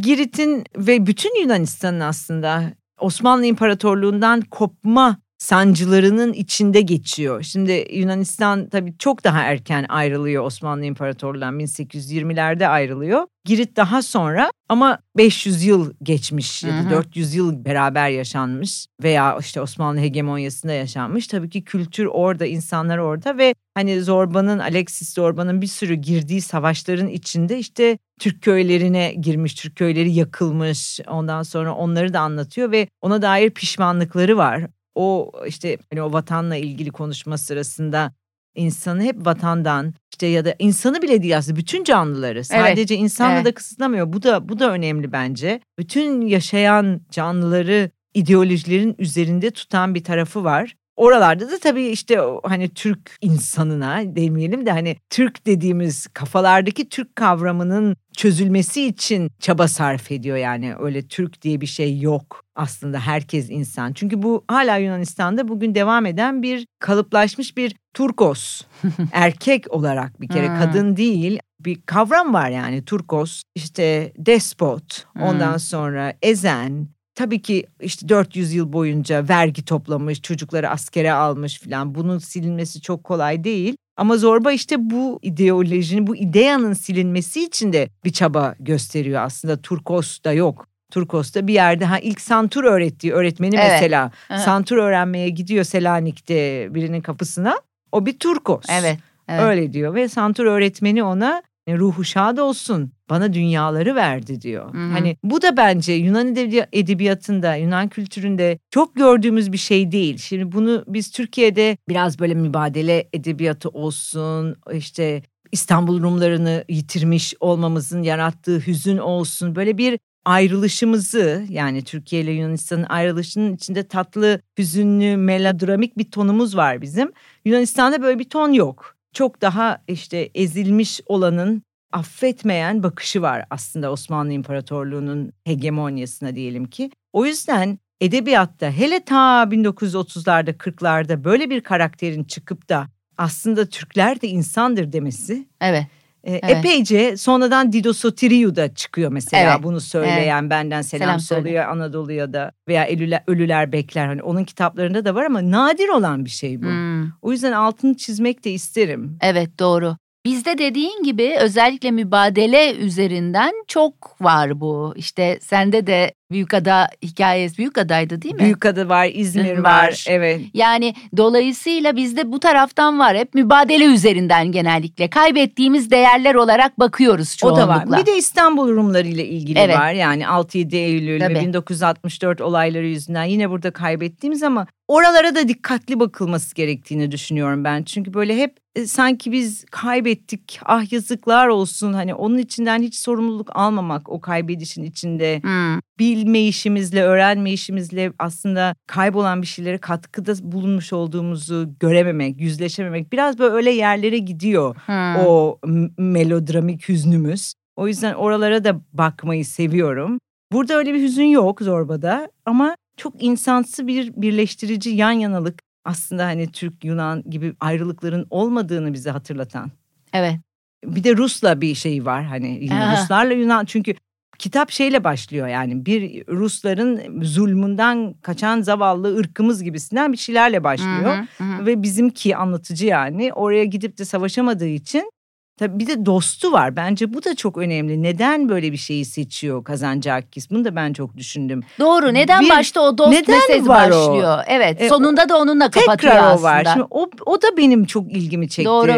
Girit'in ve bütün Yunanistan'ın aslında Osmanlı İmparatorluğu'ndan kopma sancılarının içinde geçiyor. Şimdi Yunanistan tabii çok daha erken ayrılıyor Osmanlı İmparatorluğu'ndan, bin sekiz yüz yirmilerde ayrılıyor. Girit daha sonra ama beş yüz yıl geçmiş ya da dört yüz yıl beraber yaşanmış veya işte Osmanlı hegemonyasında yaşanmış. Tabii ki kültür orada, insanlar orada ve hani Zorba'nın, Alexis Zorba'nın bir sürü girdiği savaşların içinde işte Türk köylerine girmiş, Türk köyleri yakılmış. Ondan sonra onları da anlatıyor ve ona dair pişmanlıkları var. O işte hani o vatanla ilgili konuşma sırasında insanı hep vatandan işte ya da insanı bile değil aslında bütün canlıları sadece evet. insanla evet. da kısıtlamıyor. Bu da bu da önemli bence. Bütün yaşayan canlıları ideolojilerin üzerinde tutan bir tarafı var. Oralarda da tabii işte hani Türk insanına demeyelim de hani Türk dediğimiz kafalardaki Türk kavramının çözülmesi için çaba sarf ediyor yani. Öyle Türk diye bir şey yok aslında, herkes insan. Çünkü bu hala Yunanistan'da bugün devam eden bir kalıplaşmış bir Turkos erkek olarak bir kere hmm. kadın değil bir kavram var yani. Turkos işte despot ondan hmm. sonra ezen. Tabii ki işte dört yüz yıl boyunca vergi toplamış, çocukları askere almış filan. Bunun silinmesi çok kolay değil. Ama Zorba işte bu ideolojinin, bu ideyanın silinmesi için de bir çaba gösteriyor aslında. Turkos da yok. Turkos da bir yerde ha ilk santur öğrettiği öğretmeni evet. mesela. Evet. Santur öğrenmeye gidiyor Selanik'te birinin kapısına. O bir Turkos. Evet, evet. Öyle diyor ve santur öğretmeni ona... Ruhu şad olsun, bana dünyaları verdi diyor. Hı-hı. Hani bu da bence Yunan edebiyatında, Yunan kültüründe çok gördüğümüz bir şey değil. Şimdi bunu biz Türkiye'de biraz böyle mübadele edebiyatı olsun, işte İstanbul Rumlarını yitirmiş olmamızın yarattığı hüzün olsun. Böyle bir ayrılışımızı, yani Türkiye ile Yunanistan'ın ayrılışının içinde tatlı, hüzünlü, melodramik bir tonumuz var bizim. Yunanistan'da böyle bir ton yok. Çok daha işte ezilmiş olanın affetmeyen bakışı var aslında Osmanlı İmparatorluğu'nun hegemonyasına diyelim ki. O yüzden edebiyatta hele ta bin dokuz yüz otuzlarda kırklarda böyle bir karakterin çıkıp da aslında Türkler de insandır demesi. Evet. E, evet. Epeyce sonradan Dido Sotiriou da çıkıyor mesela evet. bunu söyleyen evet. benden selam, selam soruyor Anadolu'ya da veya Ölüler, Ölüler Bekler hani onun kitaplarında da var ama nadir olan bir şey bu. Hmm. O yüzden altını çizmek de isterim. Evet doğru. Bizde dediğin gibi özellikle mübadele üzerinden çok var bu. İşte sende de Büyükada hikayesi Büyükada'ydı değil mi? Büyükada var, İzmir var. var. Evet. Yani dolayısıyla bizde bu taraftan var. Hep mübadele üzerinden genellikle kaybettiğimiz değerler olarak bakıyoruz çoğunlukla. O da var. Bir de İstanbul Rumları ile ilgili evet. var. Yani altı yedi Eylül ve bin dokuz yüz altmış dört olayları yüzünden yine burada kaybettiğimiz ama oralara da dikkatli bakılması gerektiğini düşünüyorum ben. Çünkü böyle hep e, sanki biz kaybettik. Ah yazıklar olsun. Hani onun içinden hiç sorumluluk almamak o kaybedişin içinde. Hmm. Bilme işimizle, öğrenme işimizle aslında kaybolan bir şeylere katkıda bulunmuş olduğumuzu görememek, yüzleşememek. Biraz böyle öyle yerlere gidiyor hmm. o melodramik hüznümüz. O yüzden oralara da bakmayı seviyorum. Burada öyle bir hüzün yok Zorba'da ama çok insansı bir birleştirici yan yanalık aslında hani Türk-Yunan gibi ayrılıkların olmadığını bize hatırlatan. Evet. Bir de Rus'la bir şey var hani ha. Ruslarla Yunan çünkü... Kitap şeyle başlıyor yani bir Rusların zulmünden kaçan zavallı ırkımız gibisinden bir şeylerle başlıyor. Hı hı hı. Ve bizimki anlatıcı yani oraya gidip de savaşamadığı için tabii bir de dostu var. Bence bu da çok önemli. Neden böyle bir şeyi seçiyor Kazancakis? Bunu da ben çok düşündüm. Doğru. Neden bir, başta o dost meselesi başlıyor? O? Evet. Sonunda da onunla kapatıyor aslında. Tekrar o var. Şimdi o, o da benim çok ilgimi çekti. Doğru.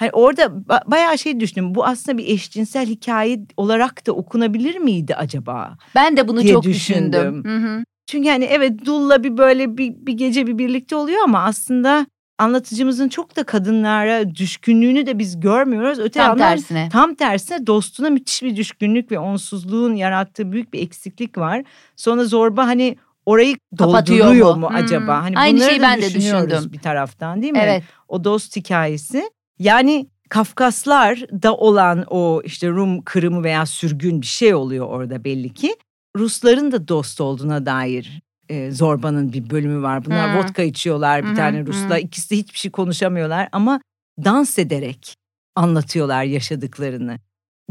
Hani orada bayağı şey düşündüm. Bu aslında bir eşcinsel hikaye olarak da okunabilir miydi acaba? Ben de bunu çok düşündüm. düşündüm. Hı hı. Çünkü hani evet Dul'la bir böyle bir, bir gece bir birlikte oluyor ama aslında anlatıcımızın çok da kadınlara düşkünlüğünü de biz görmüyoruz. Öte tam yandan, tersine. Tam tersine dostuna müthiş bir düşkünlük ve onsuzluğun yarattığı büyük bir eksiklik var. Sonra Zorba hani orayı dolduruyor mu, mu acaba? Hmm. Hani aynı şeyi ben de düşündüm. Bir taraftan değil mi? Evet. O dost hikayesi. Yani Kafkaslar'da olan o işte Rum kırımı veya sürgün bir şey oluyor orada belli ki. Rusların da dost olduğuna dair e, Zorba'nın bir bölümü var. Bunlar hmm. vodka içiyorlar bir hmm. tane Rus'la. Hmm. İkisi de hiçbir şey konuşamıyorlar ama dans ederek anlatıyorlar yaşadıklarını.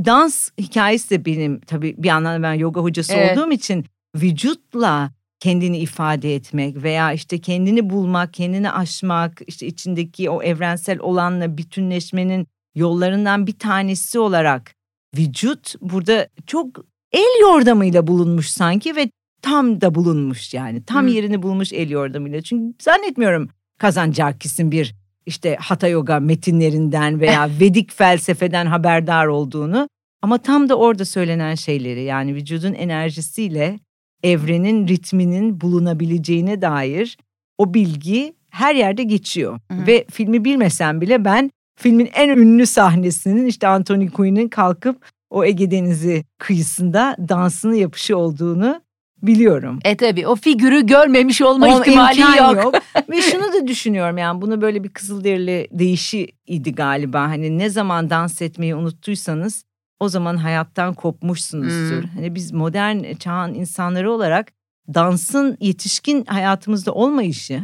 Dans hikayesi de benim tabii bir yandan ben yoga hocası evet. olduğum için vücutla kendini ifade etmek veya işte kendini bulmak, kendini aşmak, işte içindeki o evrensel olanla bütünleşmenin yollarından bir tanesi olarak vücut burada çok el yordamıyla bulunmuş sanki ve tam da bulunmuş yani. Tam hmm. yerini bulmuş el yordamıyla. Çünkü zannetmiyorum Kazancakis'in bir işte Hatha Yoga metinlerinden veya Vedik felsefeden haberdar olduğunu ama tam da orada söylenen şeyleri yani vücudun enerjisiyle evrenin ritminin bulunabileceğine dair o bilgi her yerde geçiyor. Hı-hı. Ve filmi bilmesem bile ben filmin en ünlü sahnesinin işte Anthony Quinn'in kalkıp o Ege Denizi kıyısında dansının yapışı olduğunu biliyorum. E tabii o figürü görmemiş olma o ihtimali yok. yok. Ve şunu da düşünüyorum, yani bunu böyle bir Kızılderili deyişi idi galiba. Hani ne zaman dans etmeyi unuttuysanız o zaman hayattan kopmuşsunuzdur. Hmm. Hani biz modern çağın insanları olarak dansın yetişkin hayatımızda olmayışı,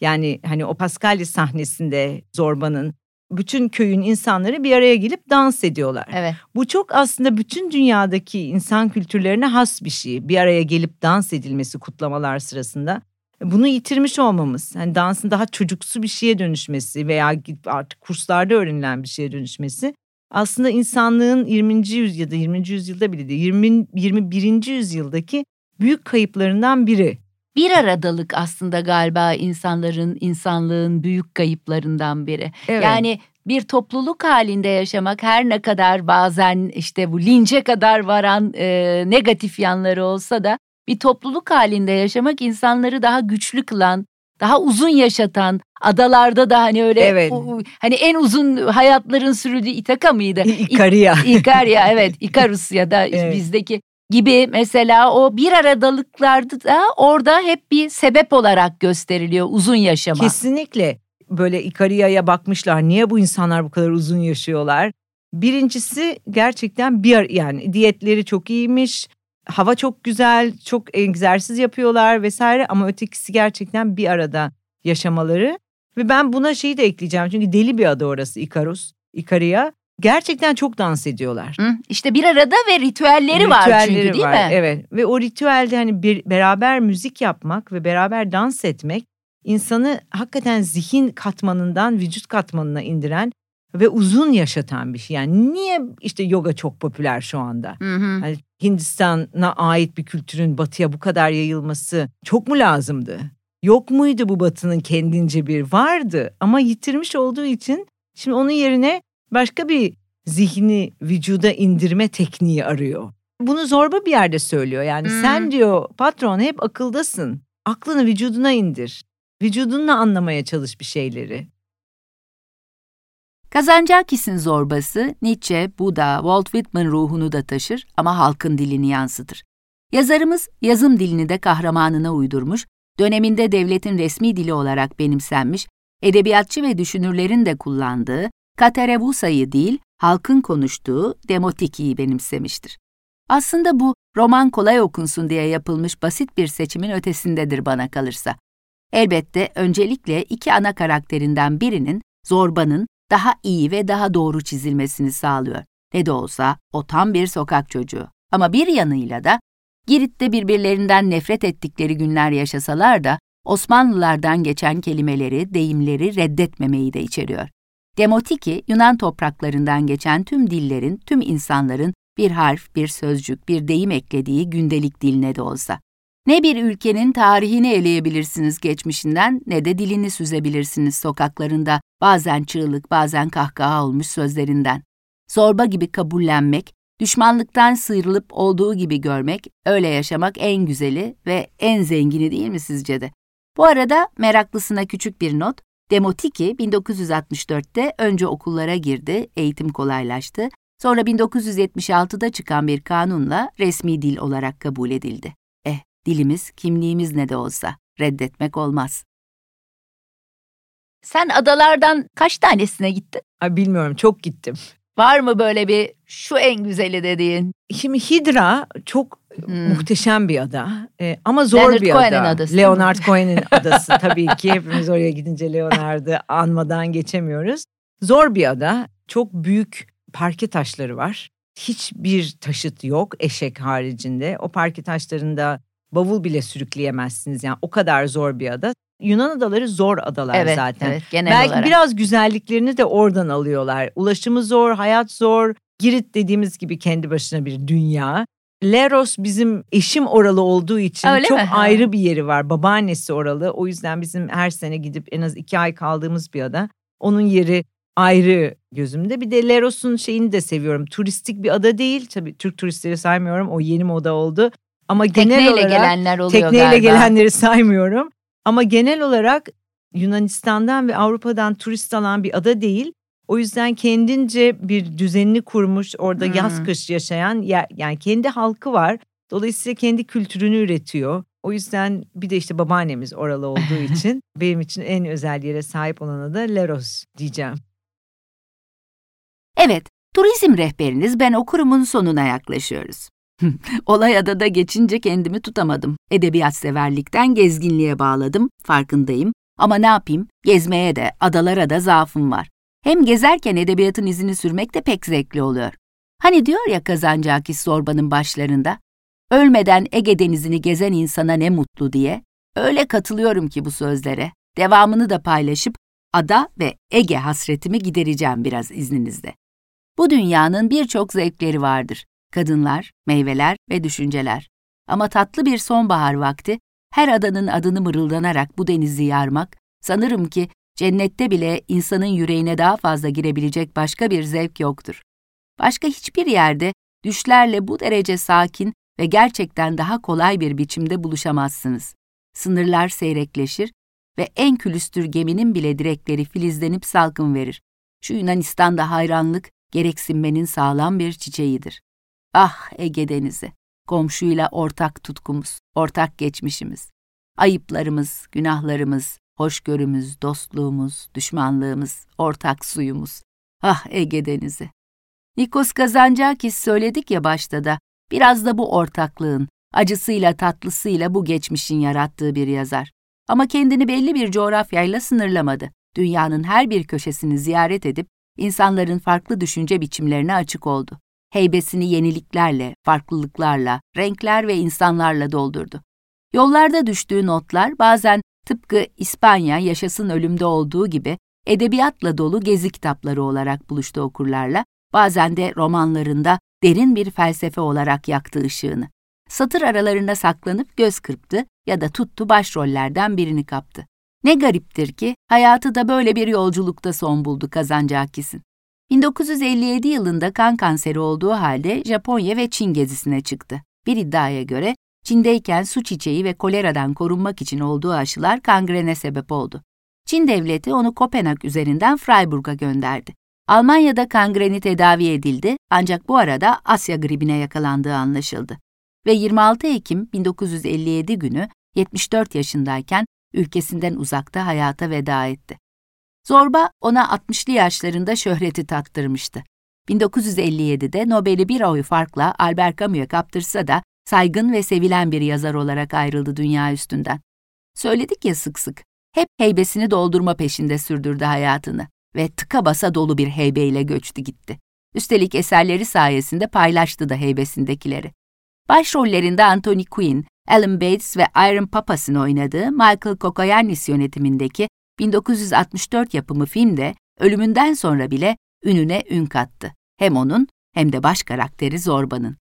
yani hani o Paskalya sahnesinde Zorba'nın bütün köyün insanları bir araya gelip dans ediyorlar. Evet. Bu çok aslında bütün dünyadaki insan kültürlerine has bir şey. Bir araya gelip dans edilmesi kutlamalar sırasında. Bunu yitirmiş olmamız, hani dansın daha çocuksu bir şeye dönüşmesi veya artık kurslarda öğrenilen bir şeye dönüşmesi aslında insanlığın yirminci yüzyılda, yirminci yüzyılda bile değil, yirmi, yirmi birinci yüzyıldaki büyük kayıplarından biri. Bir aradalık aslında galiba insanların, insanlığın büyük kayıplarından biri. Evet. Yani bir topluluk halinde yaşamak her ne kadar bazen işte bu linçe kadar varan e, negatif yanları olsa da bir topluluk halinde yaşamak insanları daha güçlü kılan, daha uzun yaşatan, adalarda da hani öyle evet. o, hani en uzun hayatların sürüldüğü İtaka mıydı? İkaria. İkaria evet, İkarus ya da evet. bizdeki. Gibi mesela o bir aradalıklarda da orada hep bir sebep olarak gösteriliyor uzun yaşama. Kesinlikle böyle İkaria'ya bakmışlar, niye bu insanlar bu kadar uzun yaşıyorlar? Birincisi gerçekten bir yani diyetleri çok iyiymiş, hava çok güzel, çok egzersiz yapıyorlar vesaire, ama ötekisi gerçekten bir arada yaşamaları. Ve ben buna şeyi de ekleyeceğim, çünkü deli bir ada orası İkaros, İkaria. Gerçekten çok dans ediyorlar. Hı, işte bir arada ve ritüelleri, ritüelleri var çünkü değil var, mi? Evet. Ve o ritüelde hani bir, beraber müzik yapmak ve beraber dans etmek insanı hakikaten zihin katmanından vücut katmanına indiren ve uzun yaşatan bir şey. Yani niye işte yoga çok popüler şu anda? Hı hı. Yani Hindistan'a ait bir kültürün batıya bu kadar yayılması çok mu lazımdı? Yok muydu bu batının kendince bir? Vardı ama yitirmiş olduğu için şimdi onun yerine başka bir zihni vücuda indirme tekniği arıyor. Bunu Zorba bir yerde söylüyor. Yani hmm. sen diyor patron hep akıldasın. Aklını vücuduna indir. Vücudunla anlamaya çalış bir şeyleri. Kazancakis'in Zorbası Nietzsche, Buda, Walt Whitman ruhunu da taşır ama halkın dilini yansıtır. Yazarımız yazım dilini de kahramanına uydurmuş, döneminde devletin resmi dili olarak benimsenmiş, edebiyatçı ve düşünürlerin de kullandığı, Katerevusa'yı değil, halkın konuştuğu Demotiki'yi benimsemiştir. Aslında bu, roman kolay okunsun diye yapılmış basit bir seçimin ötesindedir bana kalırsa. Elbette öncelikle iki ana karakterinden birinin, Zorba'nın daha iyi ve daha doğru çizilmesini sağlıyor. Ne de olsa o tam bir sokak çocuğu. Ama bir yanıyla da, Girit'te birbirlerinden nefret ettikleri günler yaşasalar da, Osmanlılardan geçen kelimeleri, deyimleri reddetmemeyi de içeriyor. Demotiki, Yunan topraklarından geçen tüm dillerin, tüm insanların bir harf, bir sözcük, bir deyim eklediği gündelik diline de olsa. Ne bir ülkenin tarihini eleyebilirsiniz geçmişinden, ne de dilini süzebilirsiniz sokaklarında, bazen çığlık, bazen kahkaha olmuş sözlerinden. Zorba gibi kabullenmek, düşmanlıktan sıyrılıp olduğu gibi görmek, öyle yaşamak en güzeli ve en zengini değil mi sizce de? Bu arada meraklısına küçük bir not. Demotiki bin dokuz yüz altmış dörtte önce okullara girdi, eğitim kolaylaştı, sonra bin dokuz yüz yetmiş altıda çıkan bir kanunla resmi dil olarak kabul edildi. Eh, dilimiz, kimliğimiz ne de olsa, reddetmek olmaz. Sen adalardan kaç tanesine gittin? Ay, bilmiyorum, çok gittim. Var mı böyle bir şu en güzeli dediğin? Şimdi Hidra çok hmm. muhteşem bir ada ee, ama zor Leonard bir Cohen'in ada. Adası, Leonard Cohen'in adası tabii ki hepimiz oraya gidince Leonard'ı anmadan geçemiyoruz. Zor bir ada, çok büyük parke taşları var. Hiçbir taşıt yok eşek haricinde. O parke taşlarında bavul bile sürükleyemezsiniz, yani o kadar zor bir ada. Yunan adaları zor adalar evet, zaten. Evet, genel Belki olarak. Biraz güzelliklerini de oradan alıyorlar. Ulaşımı zor, hayat zor. Girit dediğimiz gibi kendi başına bir dünya. Leros bizim eşim oralı olduğu için öyle çok mi? Ayrı bir yeri var. Babaannesi oralı. O yüzden bizim her sene gidip en az iki ay kaldığımız bir ada. Onun yeri ayrı gözümde. Bir de Leros'un şeyini de seviyorum. Turistik bir ada değil. Tabii Türk turistleri saymıyorum. O yeni moda oldu. Ama tekneyle genel olarak gelenler oluyor tekneyle galiba. Gelenleri saymıyorum. Ama genel olarak Yunanistan'dan ve Avrupa'dan turist alan bir ada değil. O yüzden kendince bir düzenini kurmuş, orada hmm. yaz kış yaşayan, yani kendi halkı var. Dolayısıyla kendi kültürünü üretiyor. O yüzden bir de işte babaannemiz oralı olduğu için benim için en özel yere sahip olana da Leros diyeceğim. Evet, turizm rehberiniz ben okurumun sonuna yaklaşıyoruz. Olay adada geçince kendimi tutamadım. Edebiyat severlikten gezginliğe bağladım, farkındayım. Ama ne yapayım, gezmeye de, adalara da zaafım var. Hem gezerken edebiyatın izini sürmek de pek zevkli oluyor. Hani diyor ya Kazancakis Zorba'nın başlarında, ölmeden Ege Denizi'ni gezen insana ne mutlu diye, öyle katılıyorum ki bu sözlere. Devamını da paylaşıp ada ve Ege hasretimi gidereceğim biraz izninizle. Bu dünyanın birçok zevkleri vardır. Kadınlar, meyveler ve düşünceler. Ama tatlı bir sonbahar vakti, her adanın adını mırıldanarak bu denizi yarmak, sanırım ki cennette bile insanın yüreğine daha fazla girebilecek başka bir zevk yoktur. Başka hiçbir yerde düşlerle bu derece sakin ve gerçekten daha kolay bir biçimde buluşamazsınız. Sınırlar seyrekleşir ve en külüstür geminin bile direkleri filizlenip salkım verir. Şu Yunanistan'da hayranlık, gereksinmenin sağlam bir çiçeğidir. Ah Ege Denizi, komşuyla ortak tutkumuz, ortak geçmişimiz, ayıplarımız, günahlarımız, hoşgörümüz, dostluğumuz, düşmanlığımız, ortak suyumuz. Ah Ege Denizi. Nikos Kazancakis söyledik ya başta da, biraz da bu ortaklığın, acısıyla tatlısıyla bu geçmişin yarattığı bir yazar. Ama kendini belli bir coğrafyayla sınırlamadı. Dünyanın her bir köşesini ziyaret edip, insanların farklı düşünce biçimlerine açık oldu. Heybesini yeniliklerle, farklılıklarla, renkler ve insanlarla doldurdu. Yollarda düştüğü notlar bazen tıpkı İspanya Yaşasın Ölüm'de olduğu gibi edebiyatla dolu gezi kitapları olarak buluştu okurlarla, bazen de romanlarında derin bir felsefe olarak yaktı ışığını. Satır aralarında saklanıp göz kırptı ya da tuttu başrollerden birini kaptı. Ne gariptir ki hayatı da böyle bir yolculukta son buldu Kazancakis'in. bin dokuz yüz elli yedi yılında kan kanseri olduğu halde Japonya ve Çin gezisine çıktı. Bir iddiaya göre Çin'deyken su çiçeği ve koleradan korunmak için olduğu aşılar kangrene sebep oldu. Çin devleti onu Kopenhag üzerinden Freiburg'a gönderdi. Almanya'da kangreni tedavi edildi ancak bu arada Asya gribine yakalandığı anlaşıldı. Ve yirmi altı Ekim bin dokuz yüz elli yedi günü yetmiş dört yaşındayken ülkesinden uzakta hayata veda etti. Zorba ona altmışlı yaşlarında şöhreti tattırmıştı. bin dokuz yüz elli yedide Nobel'i bir oy farkla Albert Camus'a kaptırsa da saygın ve sevilen bir yazar olarak ayrıldı dünya üstünden. Söyledik ya sık sık, hep heybesini doldurma peşinde sürdürdü hayatını ve tıka basa dolu bir heybeyle göçtü gitti. Üstelik eserleri sayesinde paylaştı da heybesindekileri. Başrollerinde Anthony Quinn, Alan Bates ve Iron Papas'ın oynadığı Michael Kokoyannis yönetimindeki bin dokuz yüz altmış dört yapımı filmde ölümünden sonra bile ününe ün kattı. Hem onun hem de baş karakteri Zorba'nın.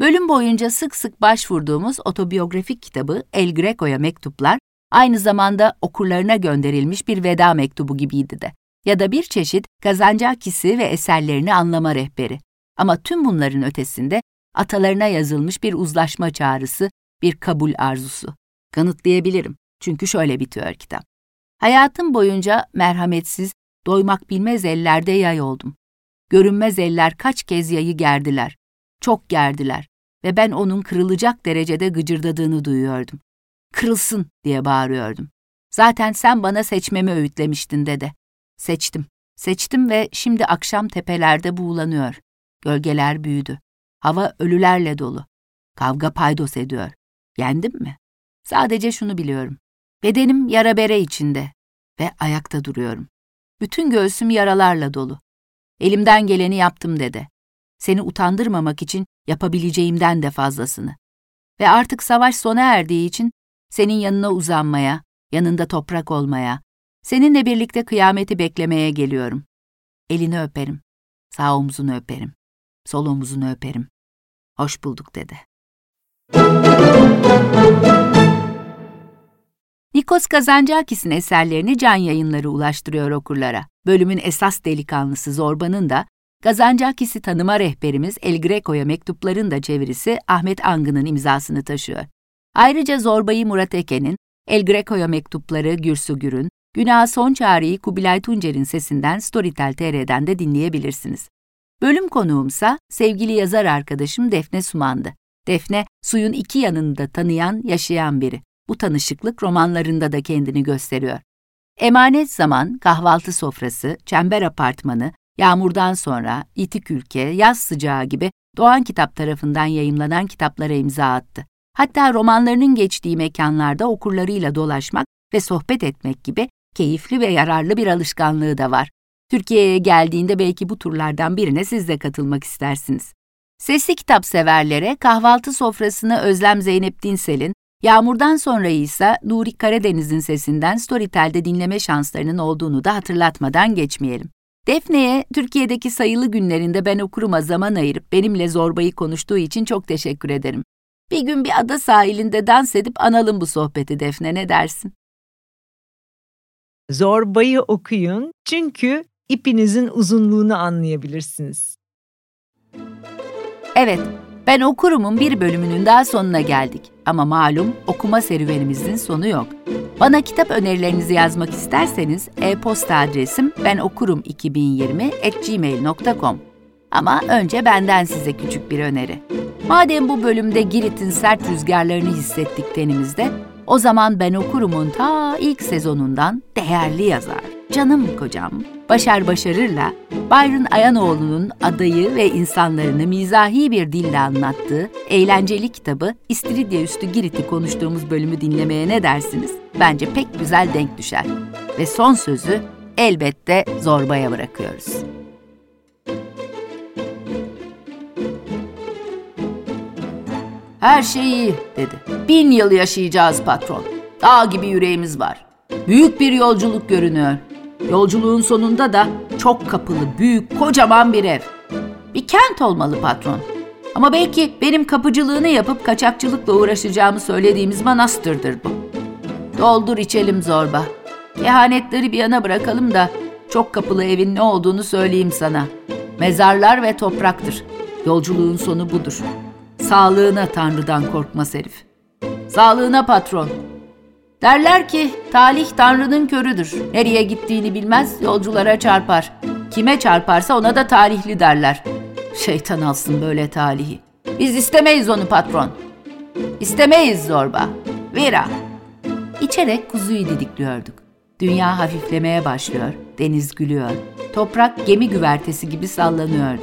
Bölüm boyunca sık sık başvurduğumuz otobiyografik kitabı El Greco'ya Mektuplar, aynı zamanda okurlarına gönderilmiş bir veda mektubu gibiydi de. Ya da bir çeşit Kazancakis'i ve eserlerini anlama rehberi. Ama tüm bunların ötesinde atalarına yazılmış bir uzlaşma çağrısı, bir kabul arzusu. Kanıtlayabilirim çünkü şöyle bitiyor kitap. Hayatım boyunca merhametsiz, doymak bilmez ellerde yay oldum. Görünmez eller kaç kez yayı gerdiler, çok gerdiler ve ben onun kırılacak derecede gıcırdadığını duyuyordum. Kırılsın diye bağırıyordum. Zaten sen bana seçmemi öğütlemiştin dede. Seçtim, seçtim ve şimdi akşam tepelerde buğulanıyor. Gölgeler büyüdü. Hava ölülerle dolu. Kavga paydos ediyor. Yendim mi? Sadece şunu biliyorum. Bedenim yara bere içinde ve ayakta duruyorum. Bütün göğsüm yaralarla dolu. Elimden geleni yaptım dede. Seni utandırmamak için yapabileceğimden de fazlasını. Ve artık savaş sona erdiği için senin yanına uzanmaya, yanında toprak olmaya, seninle birlikte kıyameti beklemeye geliyorum. Elini öperim, sağ omzunu öperim, sol omzunu öperim. Hoş bulduk dede. Nikos Kazancakis'in eserlerini Can Yayınları ulaştırıyor okurlara. Bölümün esas delikanlısı Zorba'nın da, Kazancakis'i tanıma rehberimiz El Greco'ya Mektupların da çevirisi Ahmet Angı'nın imzasını taşıyor. Ayrıca Zorba'yı Murat Eken'in, El Greco'ya Mektupları Gürsü Gür'ün, Günah Son Çare'yi Kubilay Tuncer'in sesinden Storytel nokta T R'den de dinleyebilirsiniz. Bölüm konuğumsa sevgili yazar arkadaşım Defne Suman'dı. Defne, suyun iki yanını da tanıyan, yaşayan biri. Bu tanışıklık romanlarında da kendini gösteriyor. Emanet Zaman, Kahvaltı Sofrası, Çember Apartmanı, Yağmurdan Sonra, İtik Ülke, Yaz Sıcağı gibi Doğan Kitap tarafından yayımlanan kitaplara imza attı. Hatta romanlarının geçtiği mekanlarda okurlarıyla dolaşmak ve sohbet etmek gibi keyifli ve yararlı bir alışkanlığı da var. Türkiye'ye geldiğinde belki bu turlardan birine siz de katılmak istersiniz. Sesli kitap severlere Kahvaltı Sofrasını Özlem Zeynep Dinsel'in, Yağmurdan Sonra ise Nuri Karadeniz'in sesinden Storytel'de dinleme şanslarının olduğunu da hatırlatmadan geçmeyelim. Defne'ye Türkiye'deki sayılı günlerinde Ben Okurum'a zaman ayırıp benimle Zorba'yı konuştuğu için çok teşekkür ederim. Bir gün bir ada sahilinde dans edip analım bu sohbeti Defne, ne dersin? Zorba'yı okuyun çünkü ipinizin uzunluğunu anlayabilirsiniz. Evet, Ben Okurum'un bir bölümünün daha sonuna geldik. Ama malum okuma serüvenimizin sonu yok. Bana kitap önerilerinizi yazmak isterseniz e-posta adresim ben okurum iki bin yirmi at gmail nokta com. Ama önce benden size küçük bir öneri. Madem bu bölümde Girit'in sert rüzgarlarını hissettik tenimizde, o zaman Ben Okurum'un ta ilk sezonundan değerli yazar, canım kocam, Başar Başarır'la Bayrın Ayanoğlu'nun adayı ve insanlarını mizahi bir dille anlattığı eğlenceli kitabı İstiridye Üstü Girit'i konuştuğumuz bölümü dinlemeye ne dersiniz? Bence pek güzel denk düşer. Ve son sözü elbette Zorba'ya bırakıyoruz. Her şey iyi, dedi. Bin yıl yaşayacağız patron. Dağ gibi yüreğimiz var. Büyük bir yolculuk görünüyor. Yolculuğun sonunda da çok kapılı, büyük, kocaman bir ev. Bir kent olmalı patron. Ama belki benim kapıcılığını yapıp kaçakçılıkla uğraşacağımı söylediğimiz manastırdır bu. Doldur içelim Zorba. Kehanetleri bir yana bırakalım da çok kapılı evin ne olduğunu söyleyeyim sana. Mezarlar ve topraktır. Yolculuğun sonu budur. Sağlığına Tanrı'dan korkmaz herif. Sağlığına patron. Derler ki talih Tanrı'nın körüdür. Nereye gittiğini bilmez, yolculara çarpar. Kime çarparsa ona da talihli derler. Şeytan alsın böyle talihi. Biz istemeyiz onu patron. İstemeyiz Zorba. Vera. İçerek kuzuyu didikliyorduk. Dünya hafiflemeye başlıyor. Deniz gülüyor. Toprak gemi güvertesi gibi sallanıyordu.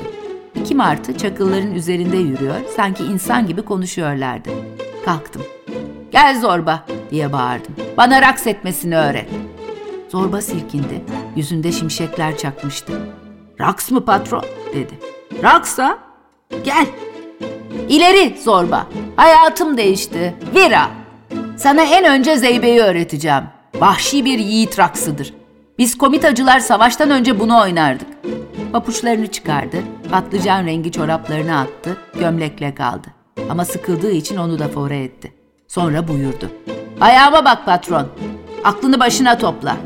İki martı çakılların üzerinde yürüyor, sanki insan gibi konuşuyorlardı. Kalktım. Gel Zorba, diye bağırdım. Bana raks etmesini öğret. Zorba silkindi, yüzünde şimşekler çakmıştı. Raks mı patron, dedi. Raksa? Gel. İleri Zorba, hayatım değişti. Vira, sana en önce zeybeyi öğreteceğim. Vahşi bir yiğit raksıdır. Biz komitacılar savaştan önce bunu oynardık. Papuçlarını çıkardı, patlıcan rengi çoraplarını attı, gömlekle kaldı. Ama sıkıldığı için onu da fora etti. Sonra buyurdu. Ayağıma bak patron, aklını başına topla.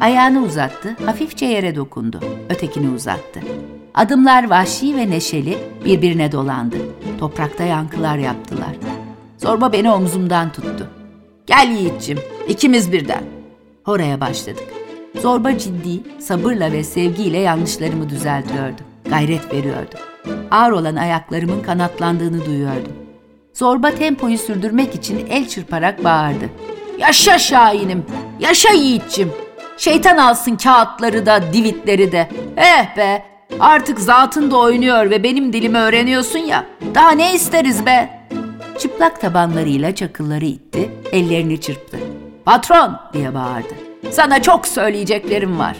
Ayağını uzattı, hafifçe yere dokundu, ötekini uzattı. Adımlar vahşi ve neşeli birbirine dolandı. Toprakta yankılar yaptılar. Zorba beni omzumdan tuttu. Gel yiğitçim, ikimiz birden. Horaya başladık. Zorba ciddi, sabırla ve sevgiyle yanlışlarımı düzeltiyordu. Gayret veriyordu. Ağır olan ayaklarımın kanatlandığını duyuyordum. Zorba tempoyu sürdürmek için el çırparak bağırdı. Yaşa şahinim, yaşa yiğitçim. Şeytan alsın kağıtları da, divitleri de. Eh be, artık zatın da oynuyor ve benim dilimi öğreniyorsun ya. Daha ne isteriz be? Çıplak tabanlarıyla çakılları itti, ellerini çırptı. Patron, diye bağırdı. Sana çok söyleyeceklerim var.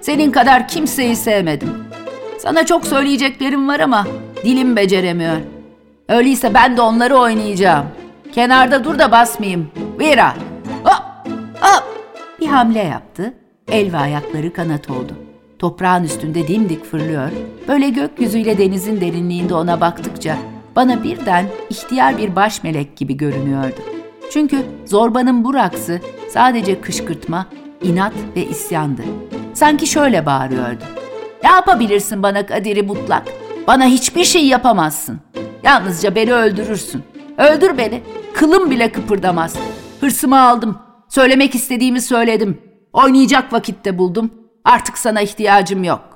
Senin kadar kimseyi sevmedim. Sana çok söyleyeceklerim var ama dilim beceremiyor. Öyleyse ben de onları oynayacağım. Kenarda dur da basmayayım. Vira! Hop! Hop! Bir hamle yaptı. El ve ayakları kanat oldu. Toprağın üstünde dimdik fırlıyor. Böyle gökyüzüyle denizin derinliğinde ona baktıkça bana birden ihtiyar bir baş melek gibi görünüyordu. Çünkü Zorba'nın bu raksı sadece kışkırtma, inat ve isyandı. Sanki şöyle bağırıyordu. Ne yapabilirsin bana kaderi mutlak? Bana hiçbir şey yapamazsın. Yalnızca beni öldürürsün. Öldür beni. Kılım bile kıpırdamaz. Hırsımı aldım. Söylemek istediğimi söyledim. Oynayacak vakitte buldum. Artık sana ihtiyacım yok.